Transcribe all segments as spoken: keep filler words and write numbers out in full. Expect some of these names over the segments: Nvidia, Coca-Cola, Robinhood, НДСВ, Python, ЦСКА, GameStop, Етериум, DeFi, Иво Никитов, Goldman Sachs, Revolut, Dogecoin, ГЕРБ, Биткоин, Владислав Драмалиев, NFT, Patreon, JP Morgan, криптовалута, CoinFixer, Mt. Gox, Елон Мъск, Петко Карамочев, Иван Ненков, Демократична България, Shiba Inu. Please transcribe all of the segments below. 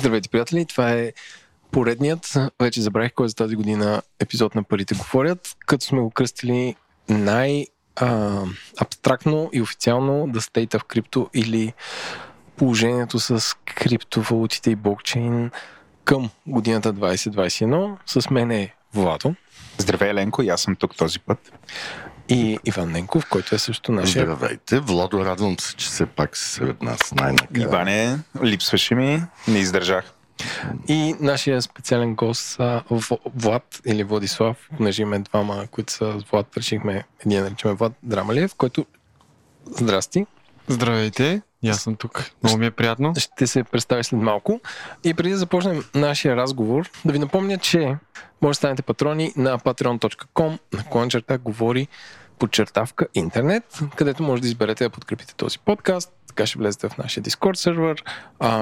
Здравейте, приятели! Това е поредният, вече забравих кой за тази година, епизод на Парите Говорят, като сме го кръстили най-абстрактно и официално The State of Crypto, или положението с криптовалутите и блокчейн към годината двайсет двайсет и едно. С мен е Владо. Здравей, Еленко, и аз съм тук този път. И Иван Ненков, който е също нашия. Здравейте, Владо, радвам се, че все пак си сред нас най-накрая. Иване, липсваше ми, не издържах. И нашия специален гост Влад или Владислав, понеже имаме двама, които са с Влад, решихме един наричаме Влад Драмалиев, който... Здрасти! Здравейте, я съм тук, много ми е приятно. Ще се представя след малко. И преди да започнем нашия разговор, да ви напомня, че може да станете патрони на patreon точка com, на клончерта говори подчертавка интернет, където може да изберете да подкрепите този подкаст. Така ще влезете в нашия Discord сервер,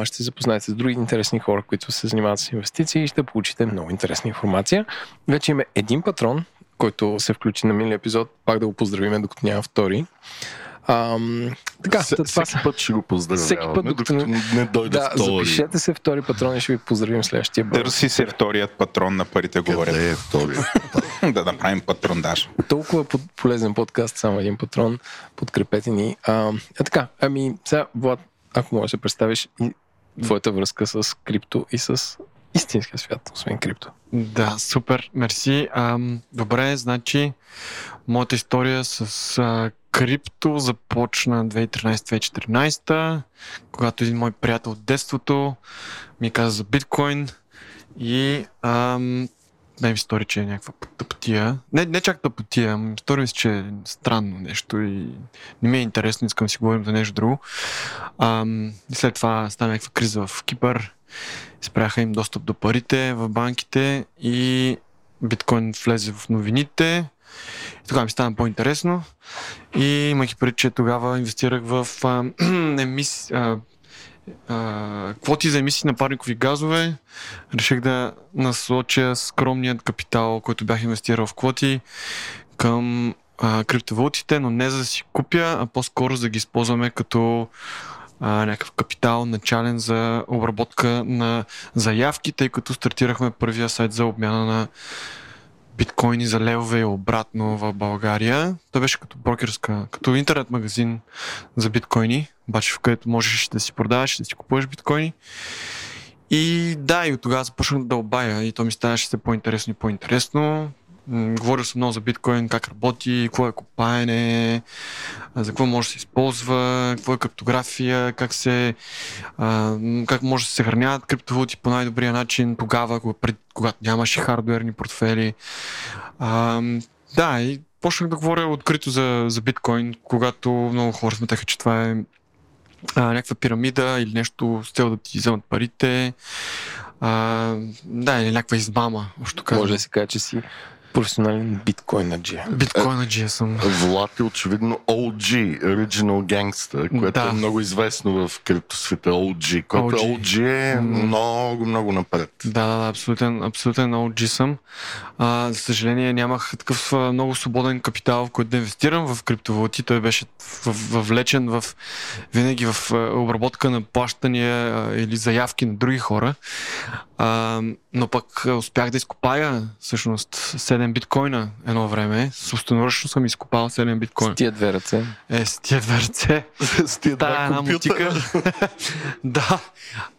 ще се запознаете с други интересни хора, които се занимават с инвестиции, и ще получите много интересна информация. Вече има един патрон, който се включи на миналия епизод, пак да го поздравиме, докато няма втори. Ам, така, С, това... Всеки път ще го поздравяваме, всеки път, докато не, не дойде да, втори. Запишете се втори патрон и ще ви поздравим следващия бъл. Търси се вторият патрон на Парите Говорят. Къде е вторият? Да направим патрондаж. Толкова полезен подкаст, само един патрон. Подкрепете ни. А, е така, ами сега, Влад, ако можеш да представиш и твоята връзка с крипто и с истинския свят, освен крипто. Да, супер, мерси. Ам, добре, значи, моята история с а, крипто започна две хиляди и тринайсета - две хиляди и четиринайсета, когато един мой приятел от детството ми каза за биткоин и ам, не ми стори, че е някаква тъпотия. Не, не чак тъпотия, ми стори се, че е странно нещо и не ми е интересно, искам да си говорим за нещо друго. Ам, след това стана някаква криза в Кипър, спряха им достъп до парите в банките и биткоин влезе в новините. И тогава ми стана по-интересно и имайки преди, че тогава инвестирах в а, емис, а, а, квоти за емисии на парникови газове. Реших да насоча скромният капитал, който бях инвестирал в квоти, към а, криптовалутите, но не за да си купя, а по-скоро за да ги използваме като а, някакъв капитал начален за обработка на заявки, тъй като стартирахме първия сайт за обмяна на биткоини за левове и обратно в България. Той беше като брокерска, като интернет магазин за биткоини, обаче в където можеш да си продаваш, да си купуваш биткоини. И да, и от тогава започнах да обая и то ми ставаше все по-интересно и по-интересно. Говорил съм много за биткоин, как работи, какво е копаене, за какво може да се използва, какво е криптография, как, се, как може да се съхраняват криптовалути по най-добрия начин тогава, когато нямаше хардуерни портфели. А, да, и почнах да говоря открито за, за биткоин, когато много хора сметаха, че това е а, някаква пирамида или нещо с цел да ти вземат парите. А, да, или някаква измама. Може да се каже, че си професионален биткоинаджия. Биткоинаджия съм. Влад е очевидно О Джи, Original Gangster, което да. е много известно в криптосвета. О Джи, което О Джи. О Джи е много, много напред. Да, да, да, абсолютен, абсолютен О Джи съм. А, за съжаление нямах такъв много свободен капитал, в който да инвестирам в криптовалути. Той беше въвлечен в, винаги в обработка на плащания или заявки на други хора. А, но пък успях да изкопая всъщност седем биткоина едно време. Собственоръчно съм изкопал седем биткоина. С тия две ръце. Е, с тия две ръце. С тия два компютъра. Да.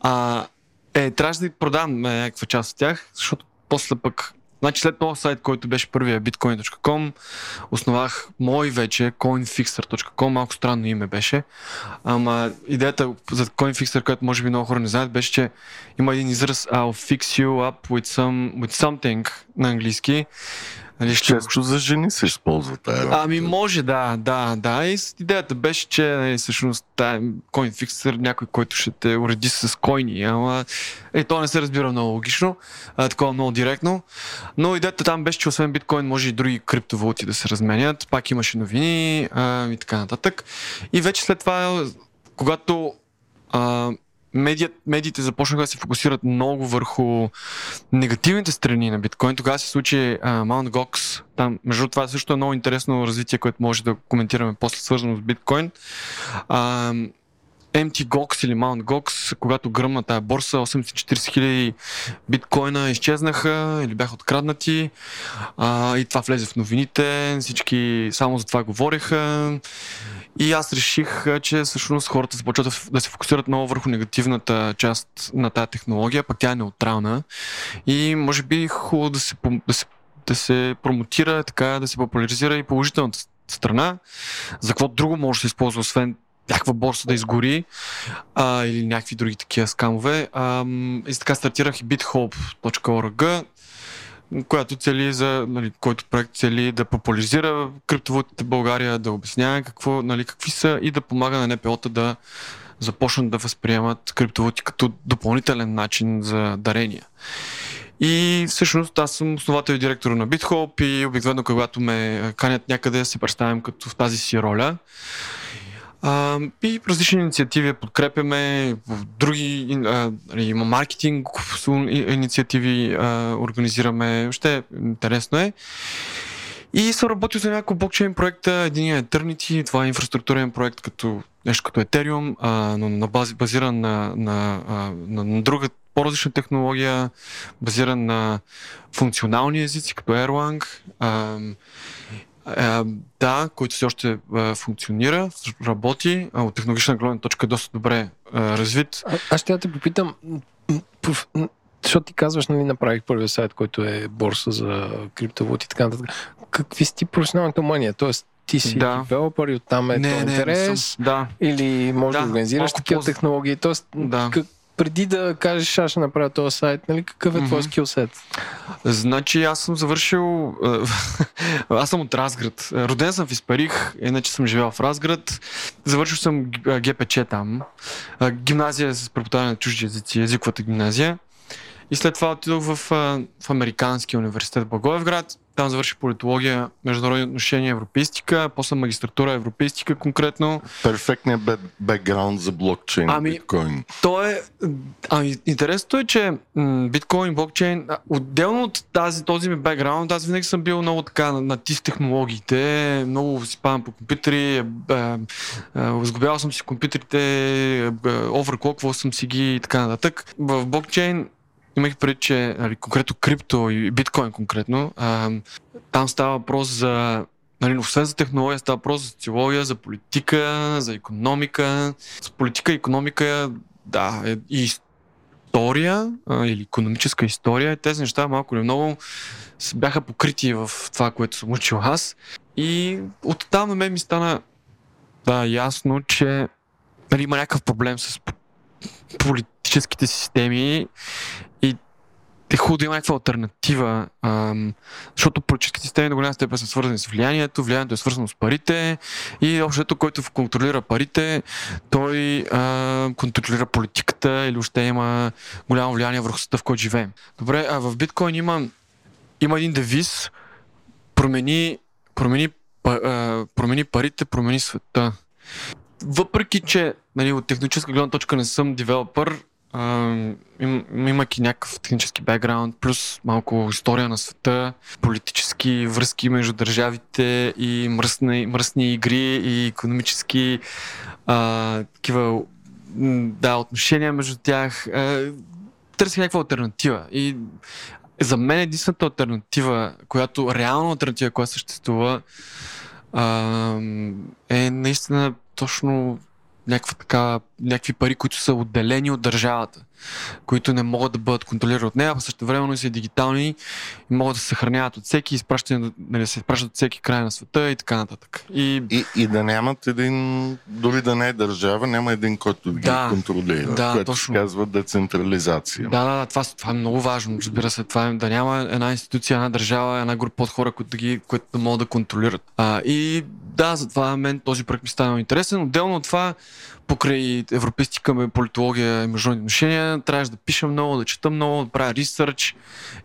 А, е, трябваше да продам някаква част от тях, защото после пък... Значи след този сайт, който беше първия бит койн точка ком, основах мой вече коин фиксър точка ком, малко странно име беше. Ама идеята за CoinFixer, която може би много хора не знаят, беше, че има един израз I'll fix you up with, some, with something на английски. Често за жени се използва тая работа. Ами може, да, да, да. И идеята беше, че всъщност тая CoinFixer, някой, който ще те уреди с койни, ама е, то не се разбира много логично, а, такова много директно. Но идеята там беше, че освен биткоин може и други криптовалути да се разменят, пак имаше новини а, и така нататък. И вече след това, когато а, медият, медиите започнаха да се фокусират много върху негативните страни на биткоин, тогава се случи а, Маунт. Gox. Там, между това също е много интересно развитие, което може да коментираме после свързано с биткоин. А, Мт. Gox или Маунт. Gox, когато гръмна тая борса, осемстотин и четирийсет хиляди биткоина изчезнаха или бяха откраднати, а, и това влезе в новините, всички само за това говореха и аз реших, че всъщност хората започват да се фокусират много върху негативната част на тая технология, пък тя е неутрална и може би хубаво да се, да се, да се промотира, така да се популяризира и положителната страна, за какво друго може да се използва, освен някаква борса да изгори а, или някакви други такива скамове. А, и така стартирах и бит хоуп точка орг, която цели за, нали, който проект цели да популяризира криптовалутите в България, да обяснява какво, нали, какви са и да помага на НПО-та да започнат да възприемат криптовалути като допълнителен начин за дарения. И всъщност аз съм основател и директор на BitHope и обикновено когато ме канят някъде се представям като в тази си роля. А, и различни инициативи подкрепяме, други а, има маркетинг инициативи а, организираме, въобще интересно е. И съм работил за няколко блокчейн проекта, един е Eternity, това е инфраструктурен проект като нещо като Ethereum, а, но на бази, базиран на, на, на, на друга по-различна технология, базиран на функционални езици като Erlang, а, да, който все още а, функционира, работи, а, от технологична гледна точка е доста добре а, развит. А, аз ще да те попитам, защото ти казваш, нали, направих първия сайт, който е борса за криптовалути и така нататък. Какви си ти професионалната мания? Тоест, ти си да. девелопър и оттам е този интерес? Не, да. Или може да, да организираш такива поздно. технологии? Тоест, да. Как, преди да кажеш, аз ще направя този сайт, нали, какъв е mm-hmm. твой скилсет? Значи аз съм завършил... аз съм от Разград. Роден съм в Испарих, иначе съм живял в Разград. Завършил съм ГПЧ там. Гимназия с преподаване на чужди езици, езиковата гимназия. И след това отидох в, в Американския университет в Благоевград. Там завърших политология, международни отношения, европейстика, после магистратура, европейстика конкретно. Перфектният бекграунд за блокчейн, ами, биткоин. То е, ами, интересното е, че м, биткоин, блокчейн, отделно от тази, този ми бекграунд, аз винаги съм бил много така натив технологиите, много си падам по компютри, е, е, е, сгубявал съм си компютрите, е, е, оверклоквал съм си ги и така нататък. В блокчейн имах преди, че нали, конкретно крипто и биткоин конкретно, а, там става въпрос за, нали, освен за технология, става въпрос за социология, за политика, за икономика. За политика и икономика, да, е, и история а, или икономическа история. Тези неща малко или много бяха покрити в това, което съм учил аз. И оттам на мен ми стана да, ясно, че нали, има някакъв проблем с политическите системи и е хубаво да има някаква алтернатива, ам, защото политическите системи до голяма степен са свързани с влиянието, влиянието е свързано с парите и общото, който контролира парите, той ам, контролира политиката или още има голямо влияние върху света, в който живеем. Добре, а в биткоин има, има един девиз: промени, промени, промени парите, промени света. Въпреки, че нали, от техническа гледна точка не съм девелопър, им, имайки някакъв технически бекграунд, плюс малко история на света, политически връзки между държавите и мръсни, мръсни игри и икономически а, такива да, отношения между тях, а, търсих някаква алтернатива. И за мен единствената алтернатива, която реална алтернатива, която съществува, а, е наистина точно някаква така, някакви пари, които са отделени от държавата, които не могат да бъдат контролирани от нея, а същевременно и са дигитални и могат да се съхраняват от всеки, изпращат, нали, се изпращат от всеки край на света и така нататък. И... И, и да нямат един, дори да не е държава, няма един, който да, ги контролира, да, което точно. Се казва децентрализация. Да, да, да, това, това е много важно, разбира се, това е да няма една институция, една държава, една група от хора, които ги, които да могат да контролират. А, и да, затова мен този проект ми става интересен. Отделно от това, покрай европейстика, политология и международни отношения, трябваше да пиша много, да чета много, да правя ресърч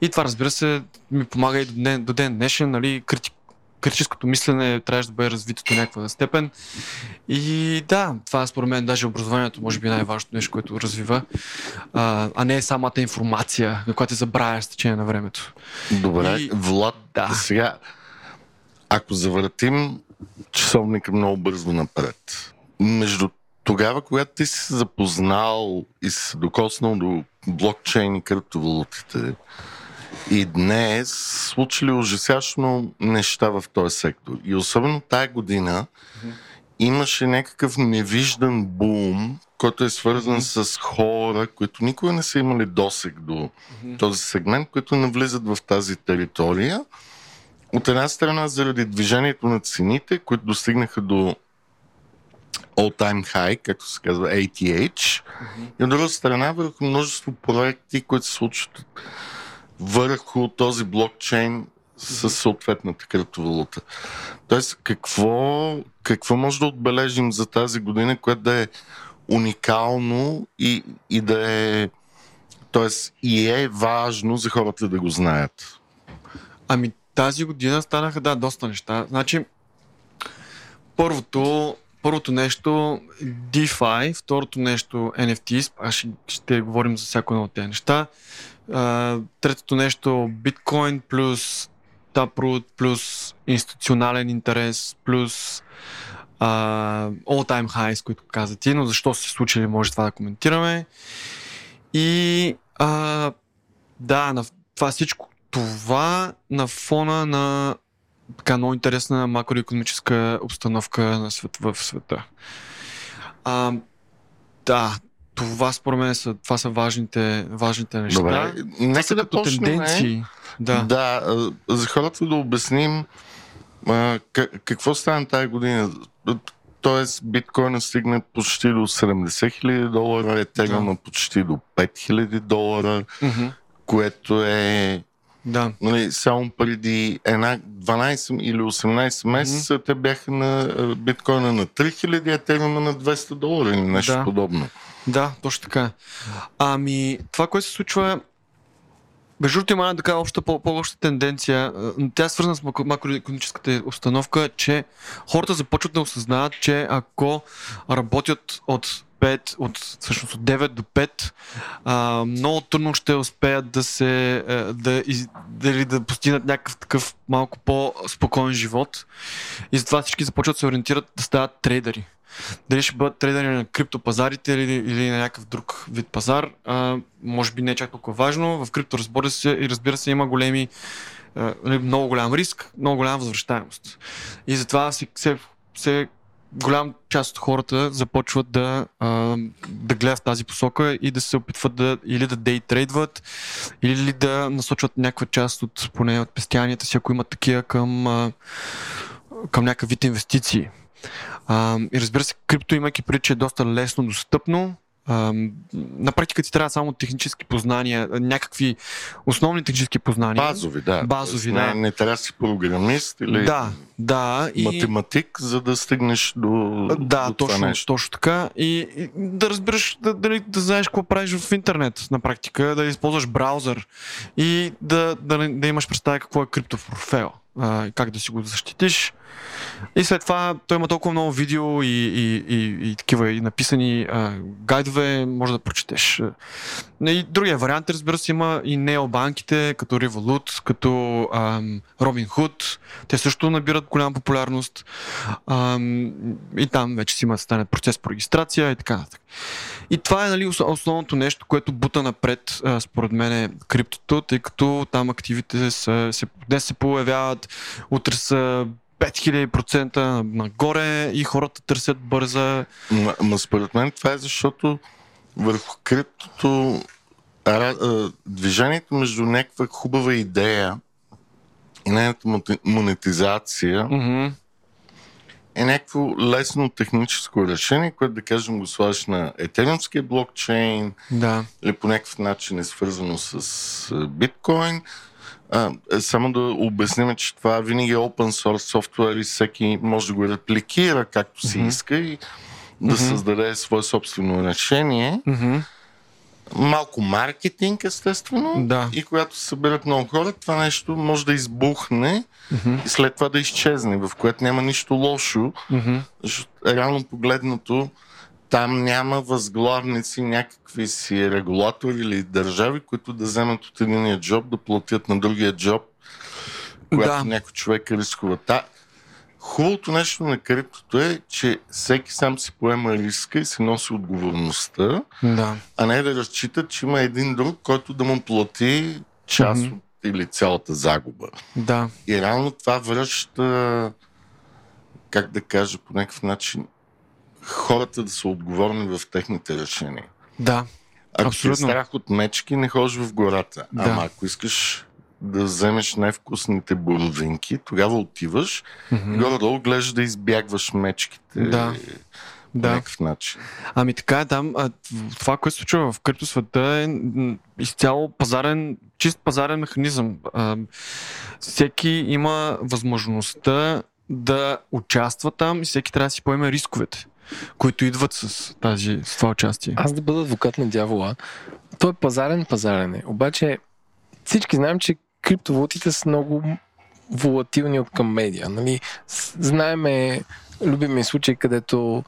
и това, разбира се, ми помага и до ден, до ден днешен, нали, крити, критическото мислене трябваше да бъде развито до някаква степен и да, това според мен даже образованието може би най-важното нещо, което развива, а, а не е самата информация, която те забравяш с течение на времето. Добре, и... Влад, да. Сега, ако завъртим часовника много бързо напред, между тогава, когато ти си се запознал и си се докоснал до блокчейн и криптовалутите, и днес случили ужасящно неща в този сектор. И особено тая година mm-hmm. имаше някакъв невиждан бум, който е свързан mm-hmm. с хора, които никога не са имали досег до mm-hmm. този сегмент, които навлизат в тази територия. От една страна заради движението на цените, които достигнаха до all-time high, както се казва ей ти ейч, mm-hmm. и от друга страна върху множество проекти, които се случват върху този блокчейн със съответната криптовалута. Тоест, какво, какво може да отбележим за тази година, което да е уникално и, и да е, тоест, и е важно за хората да го знаят? Ами тази година станаха, да, доста неща. Значи, първото, първото нещо DeFi, второто нещо Ен Еф Ти, аз ще, ще говорим за всяко едно от тези неща. Uh, третото нещо, Bitcoin плюс Taproot плюс институционален интерес плюс uh, all-time highs, които каза ти, но защо се случили, може това да коментираме. И uh, да, на това всичко това на фона на така много интересна макроекономическа обстановка на свет, в света. Uh, да, Това според мен са, това са важните, важните неща. Добре, нека да почнем. Да. да, за хората да обясним а, какво стана тази година. Тоест биткоина стигна почти до седемдесет хиляди долара, Етериум да. почти до пет хиляди долара, mm-hmm. което е да. нали, само преди една дванайсет или осемнайсет месеца mm-hmm. те бяха на биткоина на три хиляди, Етериума на двеста долара или нещо да. подобно. Да, точно така. Ами, това, което се случва, между другото има една така обща, по-обща тенденция, но тя е свързана с макроекономическата обстановка, че хората започват да осъзнаят, че ако работят от пет, от, всъщност от девет до пет, а, много трудно ще успеят да се, да, из, да, да постигнат някакъв такъв малко по-спокоен живот. И затова всички започват да се ориентират да стават трейдери. Дали ще бъдат трейдери на криптопазарите или, или на някакъв друг вид пазар, а, може би не е чак толкова важно. В крипто разбира се, и разбира се има големи, а, много голям риск, много голяма възвръщаемост. И затова се, се, се голям част от хората започват да, а, да гледат в тази посока и да се опитват да, или да дейтрейдват, или да насочват някаква част от, поне от пестянията си, ако имат такива, към, а, към някакъв вид инвестиции. Uh, и разбира се, крипто, имайки предвид, че е доста лесно достъпно. Uh, на практика ти трябва само технически познания, някакви основни технически познания. Базови, да. Базови, да. Не, не трябва да си програмист или да, да, математик, и... за да стигнеш до, да, до точно, това нещо. Да, точно така. И, и да разбираш, да, да, да знаеш какво правиш в интернет на практика, да използваш браузър и да, да, да, да имаш представа какво е криптопрофил. Uh, как да си го защитиш. И след това той има толкова много видео и, и, и, и такива и написани uh, гайдове, може да прочетеш. И другия вариант, разбира се, има и необанките, като Revolut, като um, Robinhood. Те също набират голяма популярност. Um, и там вече си има стане процес по регистрация и така нататък. И това е, нали, основното нещо, което бута напред, според мен, е криптото, тъй като там активите са, се, днес се появяват, утре са пет хиляди процента нагоре и хората търсят бърза. М- ма според мен това е защото върху криптото а, а, движението между някаква хубава идея и нейната монетизация mm-hmm. е някакво лесно техническо решение, което да кажем го слагаш на етериумския блокчейн да. или по някакъв начин е свързано с биткоин. А, само да обясним, че това винаги е open source софтуер и всеки може да го репликира както си mm-hmm. иска и да mm-hmm. създаде свое собствено решение. Mm-hmm. Малко маркетинг, естествено, да. и когато се съберат много хора, това нещо може да избухне mm-hmm. и след това да изчезне, в което няма нищо лошо, mm-hmm. защото реално погледнато там няма възглавници, някакви си регулатори или държави, които да вземат от единия джоб, да платят на другия джоб, когато да. някой човек рискува. Та, Хубавото нещо на криптото е, че всеки сам си поема риска и си носи отговорността, да. А не да разчитат, че има един друг, който да му плати част mm-hmm. от или цялата загуба. Да. И реално това връща, как да кажа, по някакъв начин хората да са отговорни в техните решения. Да. Ако абсолютно. Ти страх от мечки, не ходиш в гората. Да. Ама ако искаш да вземеш най-вкусните боровинки, тогава отиваш mm-hmm. и горе-долу гледаш да избягваш мечките. Да. По да. Някакъв начин. Ами така, там, това, което се случва в криптосвета е изцяло пазарен, чист пазарен механизъм. А, всеки има възможността да участва там и всеки трябва да си поеме рисковете, които идват с, тази, с това участие. Аз да бъда адвокат на дявола. Той е пазарен, пазарен е. Обаче всички знаем, че криптовалутите са много волатилни от към медиа. Нали? Знаеме любими случаи, където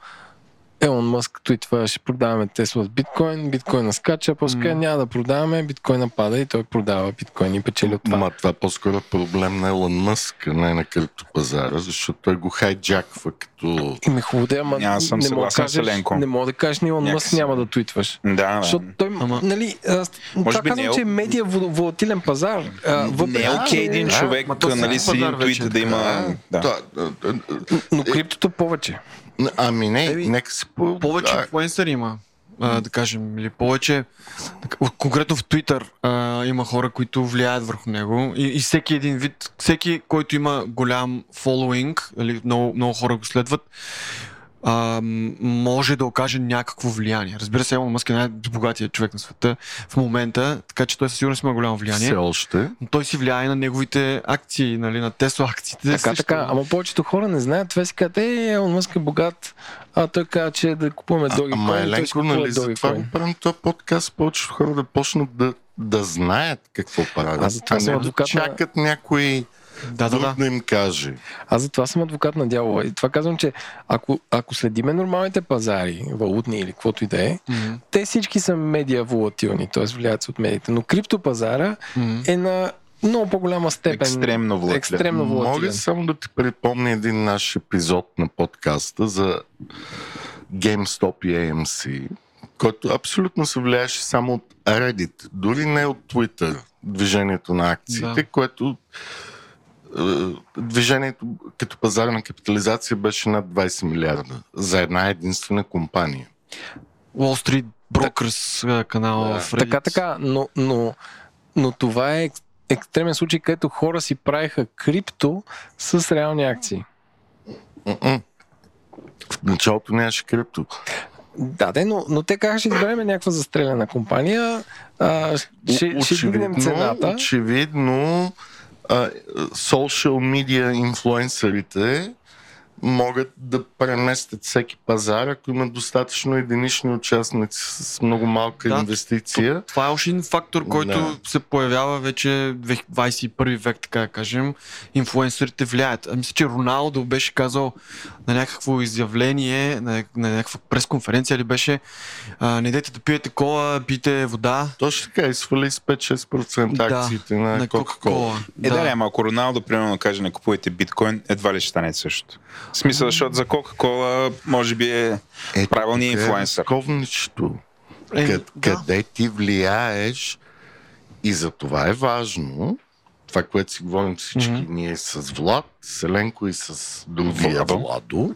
Елон Мъск твитваше, продаваме Тесла с биткоин, биткоина скача, по-скоро mm. няма да продаваме, биткоина пада и той продава биткоин и печели от това. Ма това по-скоро проблем на Елон Мъск, не на криптопазара, защото той го хайджаква като... И ме хубаве, ама не, не мога да, да кажеш на Елон Мъск няма да твитваш. Да, защото той, ама... нали, аз, това казвам, не... че е медиа волатилен пазар. А, въпреки... Не е окей okay, един да, човек, да, нали си твит да има... Но криптото повече. Ами не, Деби, нека си по... Повече инфлуенсъри има, а, да кажем, или повече, конкретно в Twitter а, има хора, които влияят върху него и, и всеки един вид, всеки, който има голям фолоуинг, или много, много хора го следват, а, може да окаже някакво влияние. Разбира се, Елон Мъск е най-богатия човек на света в момента, така че той със сигурност има голямо влияние. Все още. Но той си влияе на неговите акции, нали, на Тесла акциите. Така, също. Така, ама повечето хора не знаят. Това си казват, е, Елон Мъск е богат, а той казва, че да купуваме Dogecoin. Ама Еленко, нали, за това го правим този подкаст, повечето хора да почнат да, да знаят какво правят. А за това не да чакат на... някой... Да, да, да. Да им каже. Аз затова съм адвокат на дявола. И това казвам, че ако, ако следиме нормалните пазари, валутни или каквото и да е, mm-hmm. те всички са медиа волатилни, т.е. влияят се от медиите. Но криптопазара mm-hmm. е на много по-голяма степен екстремно волатилен. Екстремно волатилен. Мога само да ти припомня един наш епизод на подкаста за GameStop и Ей Ем Си, който абсолютно се влияеше само от Reddit, дори не от Twitter, движението на акциите, да. Което движението като пазарна капитализация беше над двайсет милиарда за една единствена компания. Wall Street Brokers канала да. В Reddit. Така, така, но, но, но това е екстремен случай, където хора си правиха крипто с реални акции. Mm-mm. В началото нямаше крипто. Да, де, но, но те как ще изберем някаква застрелена компания, а, ще, очевидно, ще видим цената. Очевидно социал медиа инфлуенсърите могат да преместят всеки пазар, ако имат достатъчно единични участници с много малка да, инвестиция. Това е още един фактор, който да. Се появява вече в двайсет и първи век, така да кажем. Инфлуенсърите влияят. А мисля, че Роналдо беше казал на някакво изявление, на, на някаква пресконференция ли беше, а, не идете да пиете кола, пийте вода. Точно така, изфали с пет-шест процента акциите да, на, на Coca-Cola. Е, да, да, ама ако Роналдо, примерно, каже не купувайте биткоин, едва ли ще стане също. В смисъл, защото за Coca-Cola може би е, е правилният инфлуенсър. Ковничето, е, къд, да. Къде ти влияеш и за това е важно, това, което си говорим всички mm-hmm. ние с Влад, с Еленко и с другия Владо,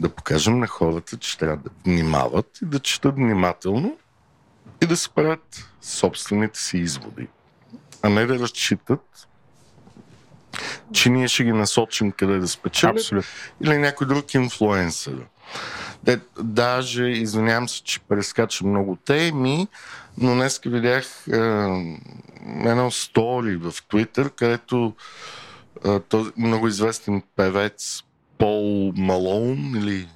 да покажем на хората, че трябва да внимават и да четат внимателно и да се правят собствените си изводи, а не да разчитат, че ние ще ги насочим къде да спечелят или някой друг инфлуенсър. Де, даже, извинявам се, че прескача много теми, но днес видях е, едно стори в Twitter, където е, този много известен певец Пол Малон или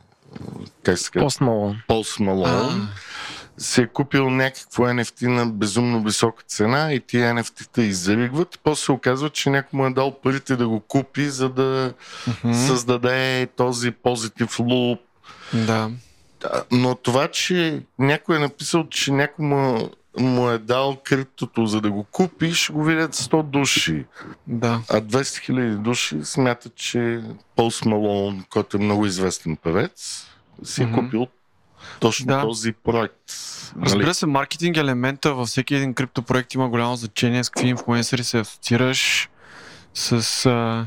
как се казва? Пост Малон. Пост Малон се е купил някакво Ен Еф Ти на безумно висока цена и тия Ен Еф Ти-та изригват и после се оказва, че някой му е дал парите да го купи, за да mm-hmm. създаде този позитив луп. Да. Но това, че някой е написал, че някому му е дал криптото, за да го купиш, го видят сто души. Да. А двеста хиляди души смятат, че Post Malone, който е много известен певец, си е mm-hmm. купил точно да. този проект. Разбира се, маркетинг елемента във всеки един криптопроект има голямо значение, с какви инфлуенсъри се асоциираш, с а,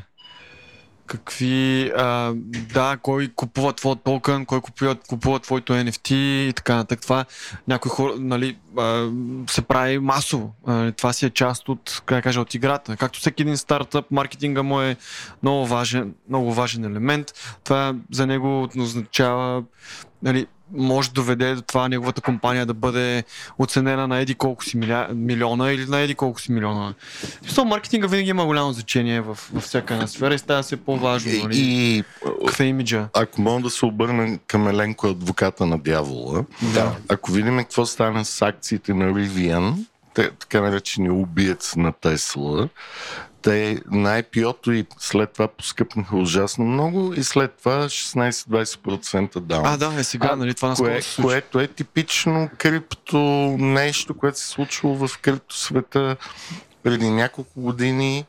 какви, а, да, кой купува твой токен, кой купува, купува твоето ен еф ти и така нататък. Това някои хора, нали, а, се прави масово. А, това си е част от, как да кажа, от играта. Както всеки един стартъп, маркетинга му е много важен, много важен елемент. Това за него означава, нали, може да доведе до това неговата компания да бъде оценена на еди колко си милиона, милиона или на еди колко си милиона. Също маркетинга винаги има голямо значение в, в всяка една сфера и става все по-важно. Нали? И, каква е имиджа? Ако мога да се обърна към Еленко, адвоката на дявола, да. Ако видим какво стане с акциите на Rivian, така наречени убиец на Тесла, те на ай пи о-то и след това поскъпнаха ужасно много и след това шестнайсет до двайсет процента даун. А, да, е сега, а, нали, това наскоро кое, се случва. Което е типично крипто нещо, което се случило в криптосвета преди няколко години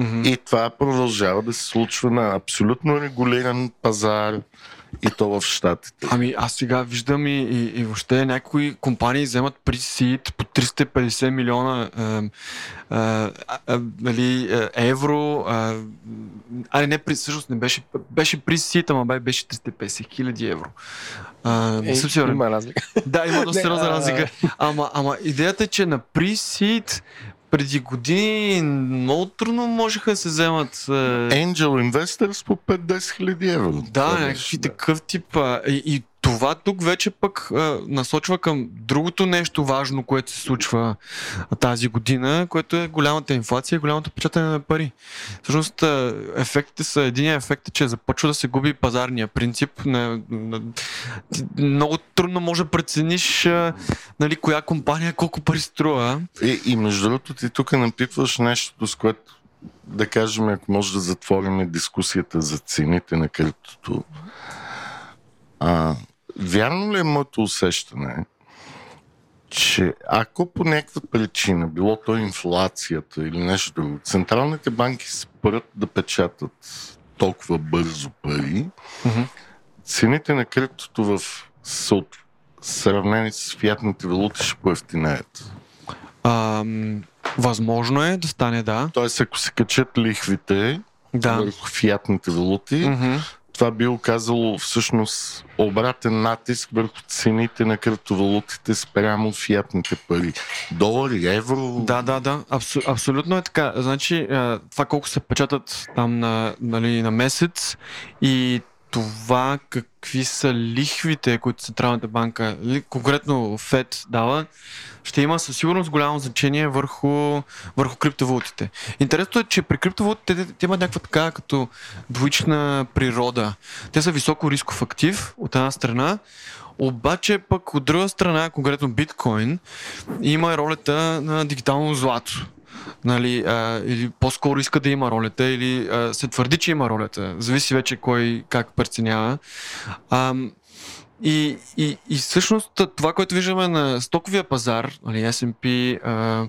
mm-hmm. и това продължава да се случва на абсолютно регулиран пазар. И то в щатите. Ами аз сега виждам и, и, и въобще някои компании вземат pre-seed по триста и петдесет милиона е, е, е, нали, евро. Е, али не, всъщност не беше, беше pre-seed, ама беше триста и петдесет хиляди евро. Е, е, има разлика. Да, има доста сериозна разлика. Ама, ама идеята е, че на pre-seed преди години много трудно можеха да се вземат... Angel Investors по пет до десет хиляди евро. Да, някакви такъв тип. И, и това тук вече пък а, насочва към другото нещо важно, което се случва тази година, което е голямата инфлация и голямото печатане на пари. Всъщност ефектите са... Единият ефект е, че започва да се губи пазарния принцип. Не, не, много трудно може да прецениш а, нали, коя компания колко пари струва. И, и между другото ти тук напитваш нещо, с което да кажем, ако може да затворим дискусията за цените на криптото. А, вярно ли е моето усещане, че ако по някаква причина, било то инфлацията или нещо друго, централните банки спрат да печатат толкова бързо пари, mm-hmm. цените на криптото в сравнение с фиатните валути ще поевтинаят? Um, възможно е да стане, да. Тоест, ако се качат лихвите да. върху фиатните валути, mm-hmm. това би оказало всъщност обратен натиск върху цените на криптовалутите спрямо фиатните пари. Долари, евро... Да, да, да. Абсу, абсолютно е така. Значи, това колко се печатат там на, нали, на месец и това какви са лихвите, които Централната банка, конкретно ФЕД дава, ще има със сигурност голямо значение върху, върху криптовалутите. Интересното е, че при криптовалутите те имат някаква така като двоична природа. Те са високо рисков актив от една страна, обаче пък от друга страна, конкретно биткоин, има ролята на дигитално злато. Нали, а, или по-скоро иска да има ролята, или а, се твърди, че има ролята. Зависи вече кой как преценява. А, и, и, и всъщност това, което виждаме на стоковия пазар, нали, Ес енд Пи а,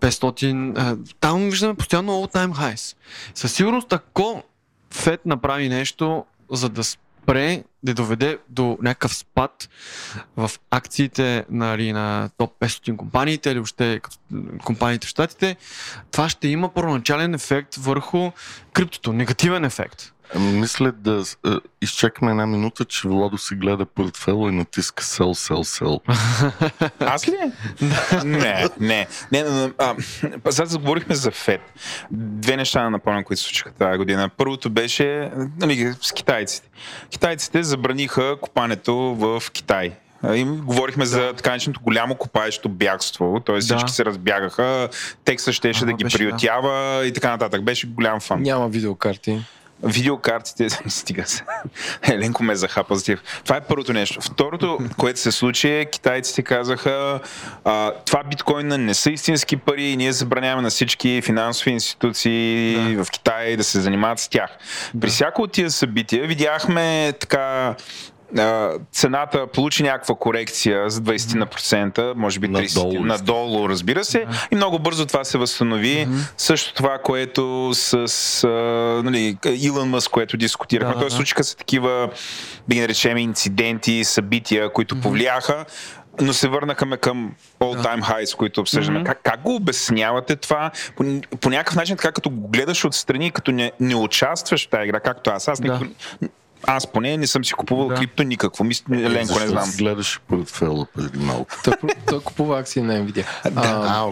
петстотин, а, там виждаме постоянно all-time highs. Със сигурност, ако ФЕД направи нещо, за да спре, да доведе до някакъв спад в акциите, нали, на топ петстотин компаниите или въобще компаниите в щатите, това ще има първоначален ефект върху криптото, негативен ефект. Мисля да изчакаме една минута, че Владо си гледа портфела и натиска сел, сел, сел. Аз ли? не, не. не, не а, сега заговорихме за ФЕД. Две неща на напълно, които се случиха тази година. Първото беше, нали, с китайците. Китайците забраниха купането в Китай. Им говорихме да. за така нечето голямо копаещо бягство, т.е. Да. всички се разбягаха, Тексас щеше а, да ги беше, приютява да. и така нататък. Беше голям фан. Няма видеокарти. Видеокартите, стига се. Еленко ме захапа за тях. Това е първото нещо. Второто, което се случи, е, китайците казаха, а, това биткоина не са истински пари и ние забраняваме на всички финансови институции да. в Китай да се занимават с тях. При всяко от тия събития видяхме така цената получи някаква корекция за двайсет процента, може би трийсет процента надолу, разбира се, и много бързо това се възстанови. Mm-hmm. Също това, което с, с нали, Илон Мъск, което дискутирахме, да, той да. случиха са такива, да ги наречем, инциденти, събития, които mm-hmm. повлияха, но се върнахме към all-time highs, с които обсъждаме. Mm-hmm. Как, как го обяснявате това? По, по някакъв начин, така като го гледаш отстрани, като не, не участваш в тази игра, както аз, аз да. никога... Аз поне не съм си купувал да. крипто никакво. Мисля, Еленко, не знам. Защо гледаш портфела преди малко? Той купува акции на Nvidia. А,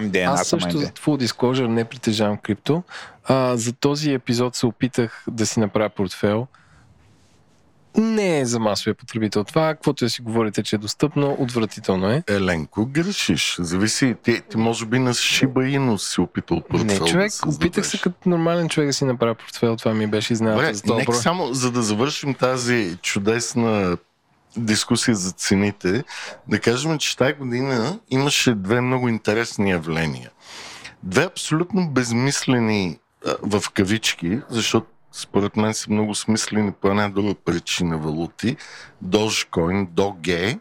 окей. Аз също за full disclosure не притежавам крипто. А, за този епизод се опитах да си направя портфел. Не е за масовия потребител това, каквото да си говорите, че е достъпно, отвратително е. Еленко, грешиш. Зависи, ти, ти може би на Shiba Inu си опитал портфел. Не, човек, да опитах се като нормален човек да си направя портфел, това ми беше изненада за добро. Нека само, за да завършим тази чудесна дискусия за цените, да кажем, че тази година имаше две много интересни явления. Две абсолютно безмислени в кавички, защото според мен са много смислени по една друга причина валути. Dogecoin, Doge,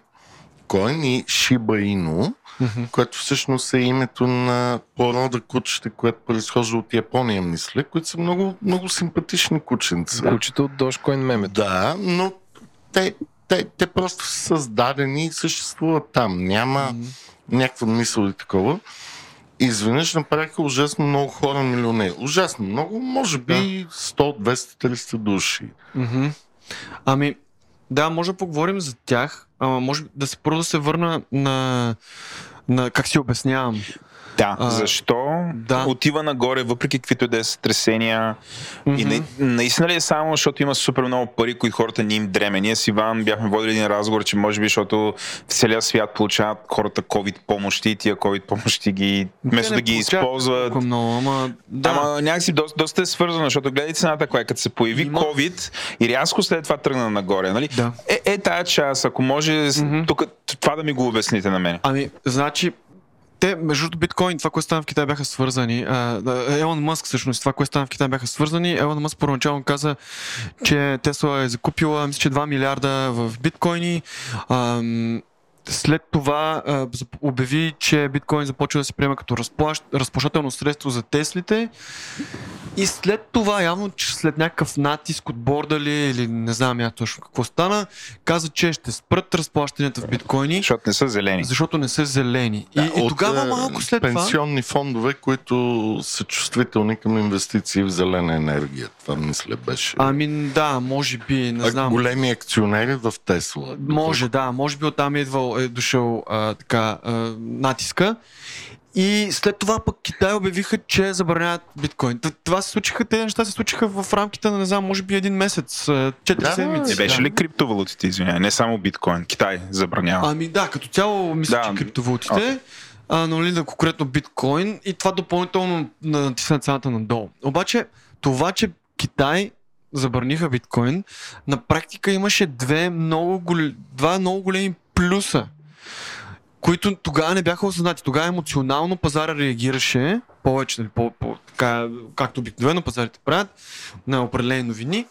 Coin и Shiba Inu, mm-hmm. което всъщност е името на порода кучета, което произхожда от Япония, мисля, които са много, много симпатични кученца. Да. Кучета от Dogecoin мемето. Да, но те, те, те просто са създадени и съществуват там. Няма mm-hmm. някаква мисъл и такова. Изведнъж направиха ужасно много хора милионери. Ужасно много, може би сто, двеста, триста души. Mm-hmm. Ами, да, може да поговорим за тях, ама може да се първо да се върна на, на как си обяснявам. Да, а, защо да. отива нагоре, въпреки каквито да е сътресения. Mm-hmm. И на, наистина ли е само, защото има супер много пари, които хората не им дреме. Ние с Иван бяхме водили един разговор, че може би, защото в целия свят получават хората COVID помощи, тия COVID помощи ги, вместо да ги използват. Много, ама, да. ама някакси до, доста е свързано, защото гледай цената, коя като се появи има... COVID и рязко след това тръгна нагоре. Нали? Да. Е, е тая част, ако може, mm-hmm. тук това да ми го обясните на мен. Ами, значи, те, между биткоин, това, което стана в Китай, бяха свързани. Елон Мъск, всъщност, това, което стана в Китай, бяха свързани. Елон Мъск първоначално каза, че Тесла е закупила, мисля, че два милиарда в биткоини. След това обяви, че биткоин започва да се приема като разплащ, разплащателно средство за Теслите. И след това, явно, че след някакъв натиск от борда ли, или не знам я точно какво стана, каза, че ще спрат разплащанията в биткоини. Защото не са зелени. Защото не са зелени. Да, и, и тогава малко след това... От пенсионни фондове, които са чувствителни към инвестиции в зелена енергия. Това мисля беше... Ами да, може би, не знам. А големи акционери в Тесла. Може, да. Може би оттам е идвал, е дошъл а, така, а, натиска. И след това пък Китай обявиха, че забраняват биткоин. Това се случиха, тези неща се случиха в рамките на, не знам, може би един месец, четири седмици. Не беше ли криптовалутите, извиня, не само биткоин, Китай забранява? Ами да, като цяло мисля, да, че криптовалутите, okay. а, но ли да конкретно биткоин и това допълнително натисна цената надолу. Обаче това, че Китай забраниха биткоин, на практика имаше две много, голем, два много големи плюса, които тогава не бяха осъзнати. Тогава емоционално пазара реагираше повече, нали, по, по, така, както обикновено пазарите правят на определени новини.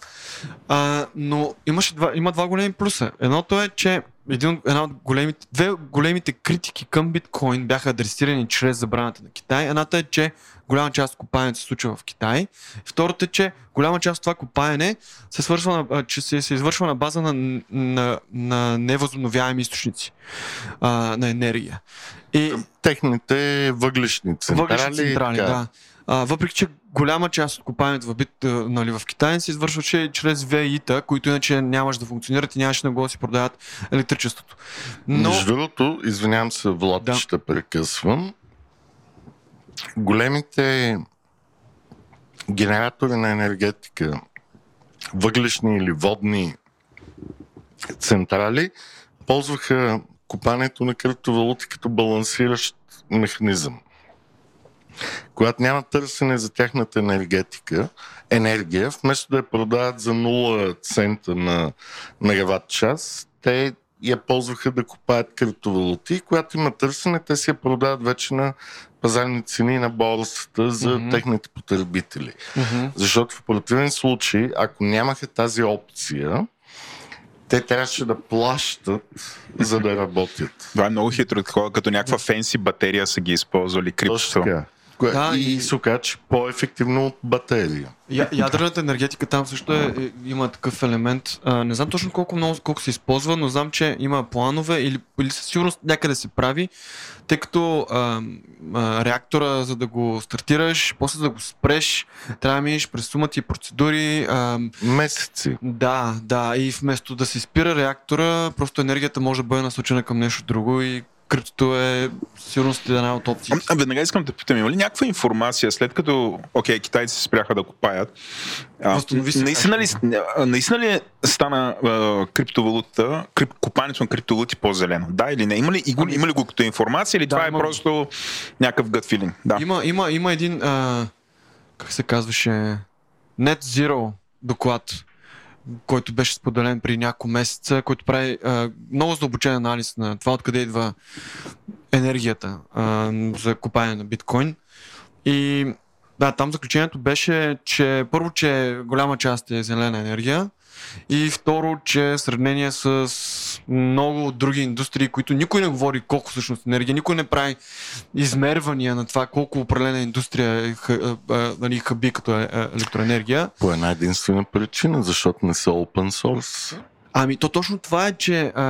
А, но имаше два, има два големи плюса. Едното е, че един, една от големите, две големите критики към биткоин бяха адресирани чрез забраната на Китай. Едната е, че голяма част от копаенето се случва в Китай. Втората е, че голяма част от това копаене се свършва на, че се, се извършва на база на, на, на невъзобновяеми източници а, на енергия. И техните въглищни централи. Въглищни централи, да. А, въпреки, че голяма част от копаенето в, бит, нали, в Китай се извършваше чрез ВИ-та, които иначе нямаше да функционират и нямаше на го да си продават електричеството. Но... Между другото, извинявам се, Влад, да. ще прекъсвам. Големите генератори на енергетика, въглищни или водни централи, ползваха копането на криптовалути като балансиращ механизъм. Когато няма търсене за тяхната енергетика, енергия, вместо да я продават за нула цента на мегаватт час, те я ползваха да купаят криптовалути. Когато има търсене, те си я продават вече на пазарни цени на борсата за mm-hmm. техните потребители. Mm-hmm. Защото в противен случай, ако нямаха тази опция, Те трябваше да плащат, за да работят. Това е много хитро, като някаква фенси батерия са ги използвали крипто. Кое... Да, и, и... се оказа, че по-ефективно от батерия. Я, ядрената енергетика там също е, е, има такъв елемент. А, не знам точно колко много колко се използва, но знам, че има планове или, или със сигурност някъде се прави, тъй като а, а, реактора, за да го стартираш, после да го спреш, трябва да минеш през сума ти процедури. А, Месеци. Да, да. И вместо да се спира реактора, просто енергията може да бъде насочена към нещо друго и кръпто е сигурно една от опциите. А, а веднага искам да питам, има ли някаква информация, след като окей, китайци се спряха да копаят, наистина ли, наистина ли стана а, криптовалута, крип, копането на криптовалути по-зелено? Да или не? Има ли, има ли, има ли го като информация или да, това има, е просто някакъв gut feeling? Да. Има, има, има един, а, как се казваше, Net Zero доклад, който беше споделен при няколко месеца, който прави а, много задълбочен анализ на това, откъде идва енергията а, за копаене на биткоин. И да, там заключението беше, че първо, че голяма част е зелена енергия и второ, че в сравнение с много други индустрии, които никой не говори колко всъщност енергия, никой не прави измервания на това колко определена индустрия ха, нали, хаби като електроенергия. По една единствена причина, защото не са open source. Ами то точно това е, че а,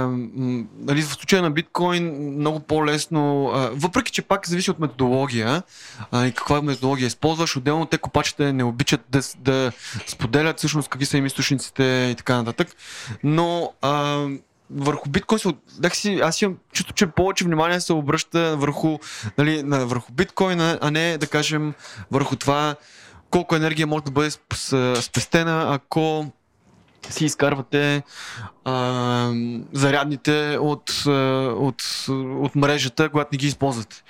нали, в случая на биткоин много по-лесно, а, въпреки че пак зависи от методология а, и каква методология използваш, отделно те копачите не обичат да, да споделят всъщност какви са им източниците и така нататък, но а, върху биткоин се, си, аз имам чувство, че повече внимание се обръща върху, нали, върху биткоин, а не да кажем върху това колко енергия може да бъде спестена, ако си изкарвате а, зарядните от, от, от мрежата, когато не ги използвате.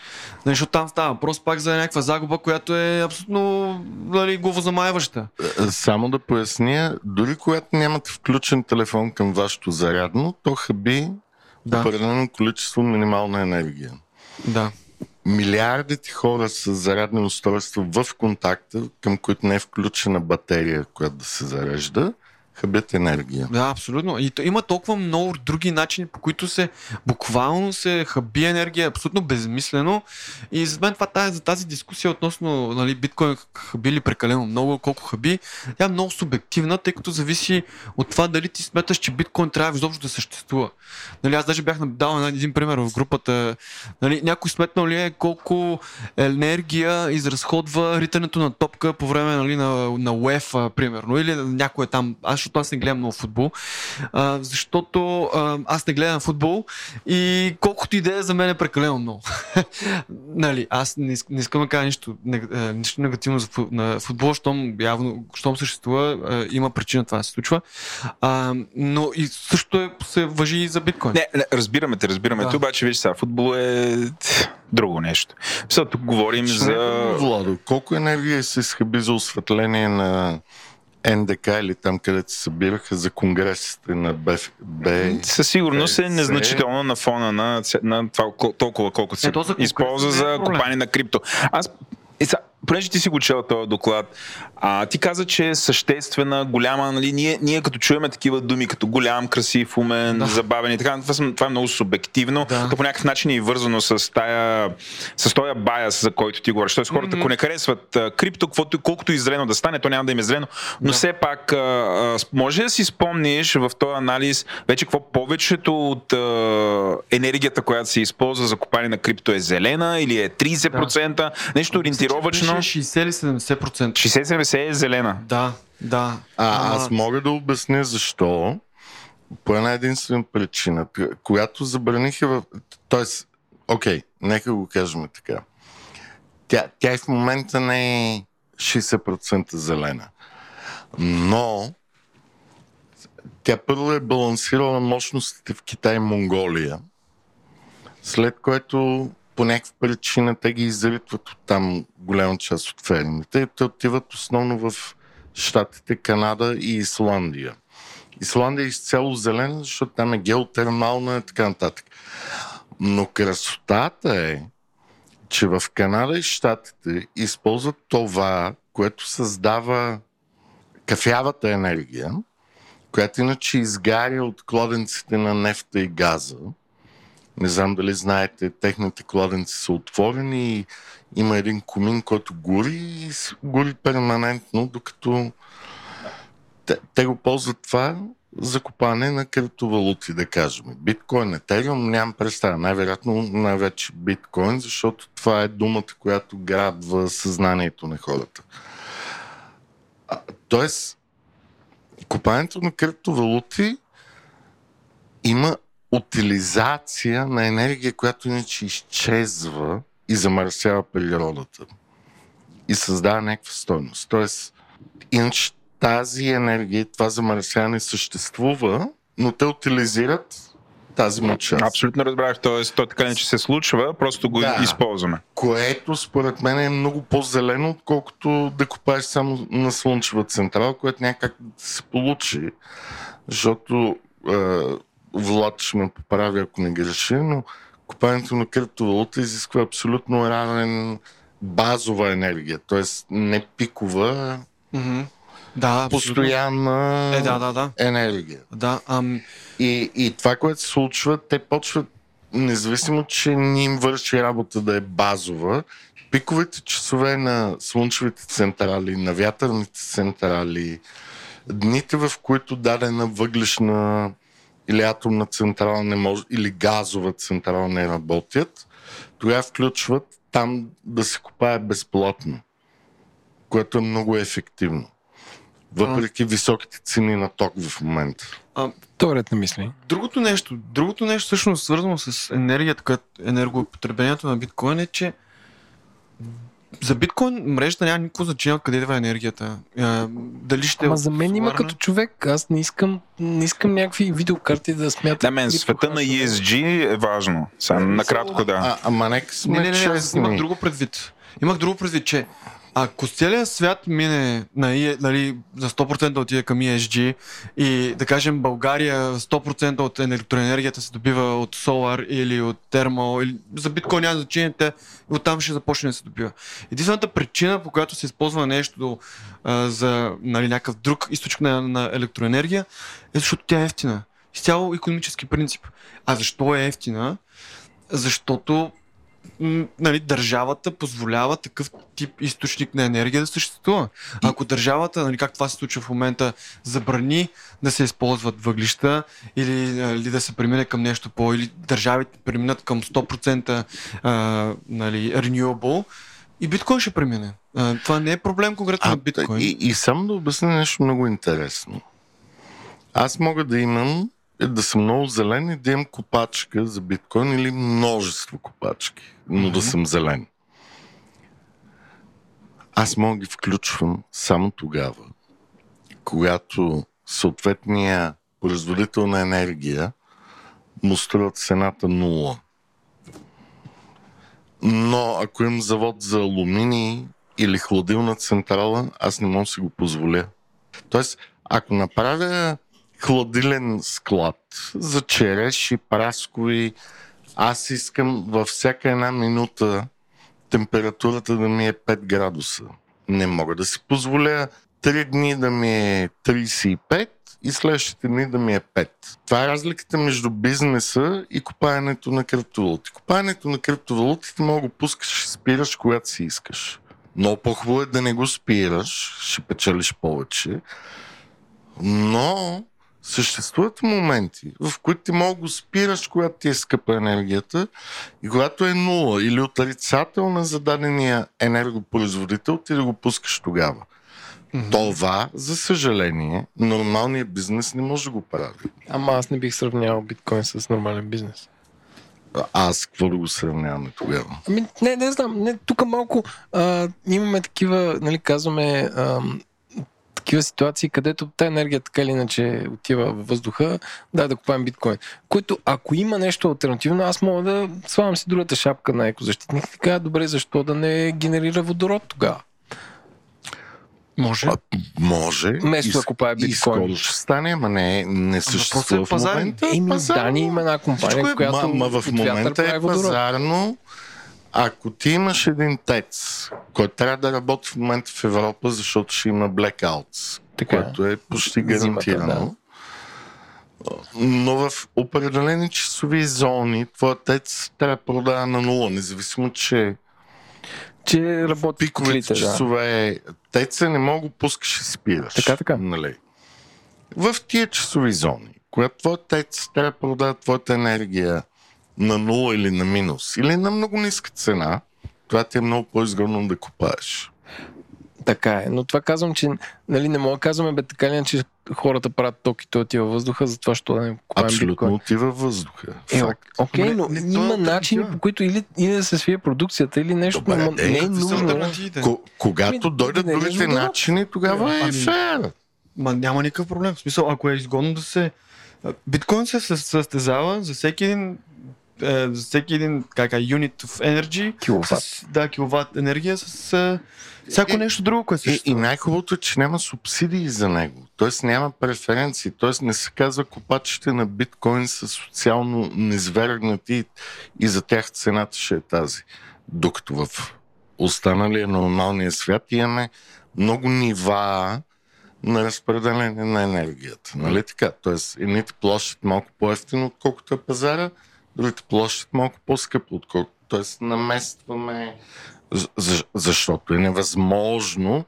Защото там става просто пак за някаква загуба, която е абсолютно нали, главозамайваща. Само да поясня, дори когато нямате включен телефон към вашето зарядно, то хаби да. Определено количество минимална енергия. Да. Милиардите хора с зарядни устройства в контакта, към които не е включена батерия, която да се зарежда, хабят енергия. Да, абсолютно. И има толкова много други начини, по които се буквално се хаби енергия, абсолютно безмислено. И за мен това тази, за тази дискусия относно нали, биткоин хаби ли прекалено много, колко хаби, тя е много субективна, тъй като зависи от това дали ти сметаш, че биткоин трябва изобщо да съществува. Нали, аз даже бях дал един пример в групата. Нали, някой сметнал ли е колко енергия изразходва ритането на топка по време нали, на, на УЕФА, примерно, или някой е там. Аз защото аз не гледам много футбол, а, защото а, аз не гледам футбол и колкото идея за мен е прекалено много. нали, аз не, не искам да кажа нищо, не, нищо негативно за футбол, щом явно, щом съществува, а, има причина това да се случва, а, но и също е, се важи и за биткоин. Не, не разбираме те, разбираме да. Те, обаче виж сега, футбол е друго нещо. Сега тук говорим Шо, за... Владо, колко енергия се изхъби за осветление на НДК или там, където се събираха за конгресите на БФБ. Със сигурност е незначително на фона на, на това, толкова колко се е, използва за копане на крипто. Аз, е, са, понеже ти си го чел този доклад, а, ти каза, че е съществена, голяма, нали, ние, ние като чуваме такива думи, като голям, красив, умен, да. Забавен и така, това, това е много субективно, да. То по някакъв начин е и вързано с тая, с този баяс, за който ти говориш. Тоест хората, mm-hmm. ако не харесват а, крипто, каквото, колкото и зелено да стане, то няма да им е зелено, но да. Все пак а, а, може да си спомниш в този анализ вече какво повечето от а, енергията, която се използва за копане на крипто е зелена или е трийсет процента, да. Нещо ориентировачно. шейсет или седемдесет процента шейсет седемдесет е зелена. Да, да. А, а, аз мога да обясня защо. По една единствена причина, която забраниха в... Тоест, окей, нека го кажем така. Тя, тя и в момента не е шейсет процента зелена. Но тя първо е балансирала мощностите в Китай и Монголия. След което по някаква причина те ги изритват от там голяма част от фермите и те отиват основно в Щатите, Канада и Исландия. Исландия е изцяло зелена, защото там е геотермална и така нататък. Но красотата е, че в Канада и Щатите използват това, което създава кафявата енергия, която иначе изгаря от кладенците на нефта и газа. Не знам дали знаете, техните кладенци са отворени и има един комин, който гори и гори перманентно, докато те, те го ползват това за купане на криптовалути, да кажем. Биткоин, Етериум, нямам представа. Най-вероятно най-вече биткоин, защото това е думата, която грабва съзнанието на хората. А, тоест, купането на криптовалути има утилизация на енергия, която иначе изчезва и замърсява природата и създава някаква стойност. Тоест, иначе тази енергия, това замърсяване съществува, но те утилизират тази му част. Абсолютно разбрах, т.е. то така не че се случва, просто го да, използваме. Което според мен е много по-зелено, отколкото да купаеш само на слънчева централа, което някак да се получи, защото е, Влад ще ме поправи, ако не греши, но купането на криптовалута изисква абсолютно равен базова енергия, т.е. не пикова, mm-hmm. Да, постоянна е, да, да, да. енергия. Да, ам... и, и това, което се случва, те почват, независимо, че не им върши работа да е базова, пиковите часове на слънчевите централи, на вятърните централи, дните, в които дадена въглешна или атомна централа не може, или газова централа не работят, тогава включват там да се копае безплатно, което е много ефективно. Въпреки а. високите цени на ток в момента. Това ред на мисли. Другото нещо, другото нещо всъщност свързано с енергията, като енергопотреблението на биткоин е, че за биткоин мрежата няма никакво значение къде идва енергията. А, дали ще Ама за мен има като човек, аз не искам, не искам някакви видеокарти да смятат. Да, мен света на И Ес Джи е важно. Сам накратко да. А, ама нека сме не, не, не, не, имах друго предвид. Имах друго предвид, че ако целият свят мине на, нали, за сто процента отиде към И Ес Джи и да кажем България сто процента от електроенергията се добива от солар или от термо, или за биткоин няма значение, оттам ще започне да се добива. Единствената причина, по която се използва нещо а, за нали, някакъв друг източник на, на електроенергия е защото тя е ефтина. Изцяло икономически принцип. А защо е ефтина? Защото нали, държавата позволява такъв тип източник на енергия да съществува. Ако държавата, нали, как това се случва в момента, забрани да се използват въглища или, или да се премине към нещо по, или държавите преминат към сто процента а, нали, renewable, и биткоин ще премине. А, това не е проблем конкретно на биткоин. И, и само да обясня нещо много интересно. Аз мога да имам е да съм много зелен и да имам копачка за биткоин или множество копачки, но mm-hmm. да съм зелен. Аз мога да ги включвам само тогава, когато съответния производител на енергия му струват цената нула. Но ако имам завод за алуминий или хладилна централа, аз не мога да си го позволя. Тоест, ако направя хладилен склад за череши, праскови. Аз искам във всяка една минута температурата да ми е пет градуса. Не мога да си позволя три дни да ми е трийсет и пет и следващите дни да ми е пет. Това е разликата между бизнеса и купаенето на криптовалути. Купаенето на криптовалутите мога го пускаш и спираш, когато си искаш. Но по-хубаво е да не го спираш, ще печелиш повече. Но съществуват моменти, в които ти мога да спираш, когато ти е скъпа енергията и когато е нула или отрицателна за дадения енергопроизводител, ти да го пускаш тогава. Mm-hmm. Това, за съжаление, нормалният бизнес не може да го прави. Ама аз не бих сравнявал биткоин с нормален бизнес. Аз какво да го сравняваме тогава? Ами, не, не знам. Не, тук малко а, имаме такива, нали, казваме... А, такива ситуации, където тая енергия така или иначе отива във въздуха, дай да купаем биткоин. Което ако има нещо алтернативно, аз мога да слагам си другата шапка на екозащитник. Така, добре, защо да не генерира водород тогава? Може. А, може. Место да купая биткоин. И скоро ще стане, ама не, не съществува в момента. Има пазарно. Дания, има една компания, е, която ма, ма в момента е пазарно. Ако ти имаш един тец, който трябва да работи в момента в Европа, защото ще има blackouts, така, което е почти гарантирано, зимата, Но в определени часови зони твоят тец трябва да продава на нула, независимо, че ти работи в пиковите часове. Да. Теца не мога, пускаш и спираш. Така, така. Нали? В тия часови зони, когато твоят тец трябва да продава твоята енергия на нула или на минус, или на много ниска цена, това ти е много по-изгодно да купаеш. Така е, но това казвам, че нали, не мога да казваме, бе, така ли, че хората правят ток и той отива във въздуха, затова ще да не купаем биткоин. Абсолютно отива във въздуха. Е, окей, но не, не, има начини, да. По които или, или да се свие продукцията, или нещо. Добре, но, е, не е нужно. Да К- когато ми, дойдат другите начини, тогава е фер. Ма няма никакъв проблем. В смисъл, ако е изгодно да се... Биткоин се състезава за всеки един... за всеки един юнит в energy, киловат. С, да, киловат енергия с а, всяко и, нещо друго, което съществува. И, и най-хубавото е, че няма субсидии за него, т.е. няма преференции, т.е. не се казва копачите на биткоин са социално низвергнати и за тях цената ще е тази. Докато в останалия нормалния свят имаме много нива на разпределение на енергията. Нали така? Т.е. едните площат малко по-ефтино, отколкото е пазара, другите площи малко по-скъпо, отколкото. Тоест наместваме, защото е невъзможно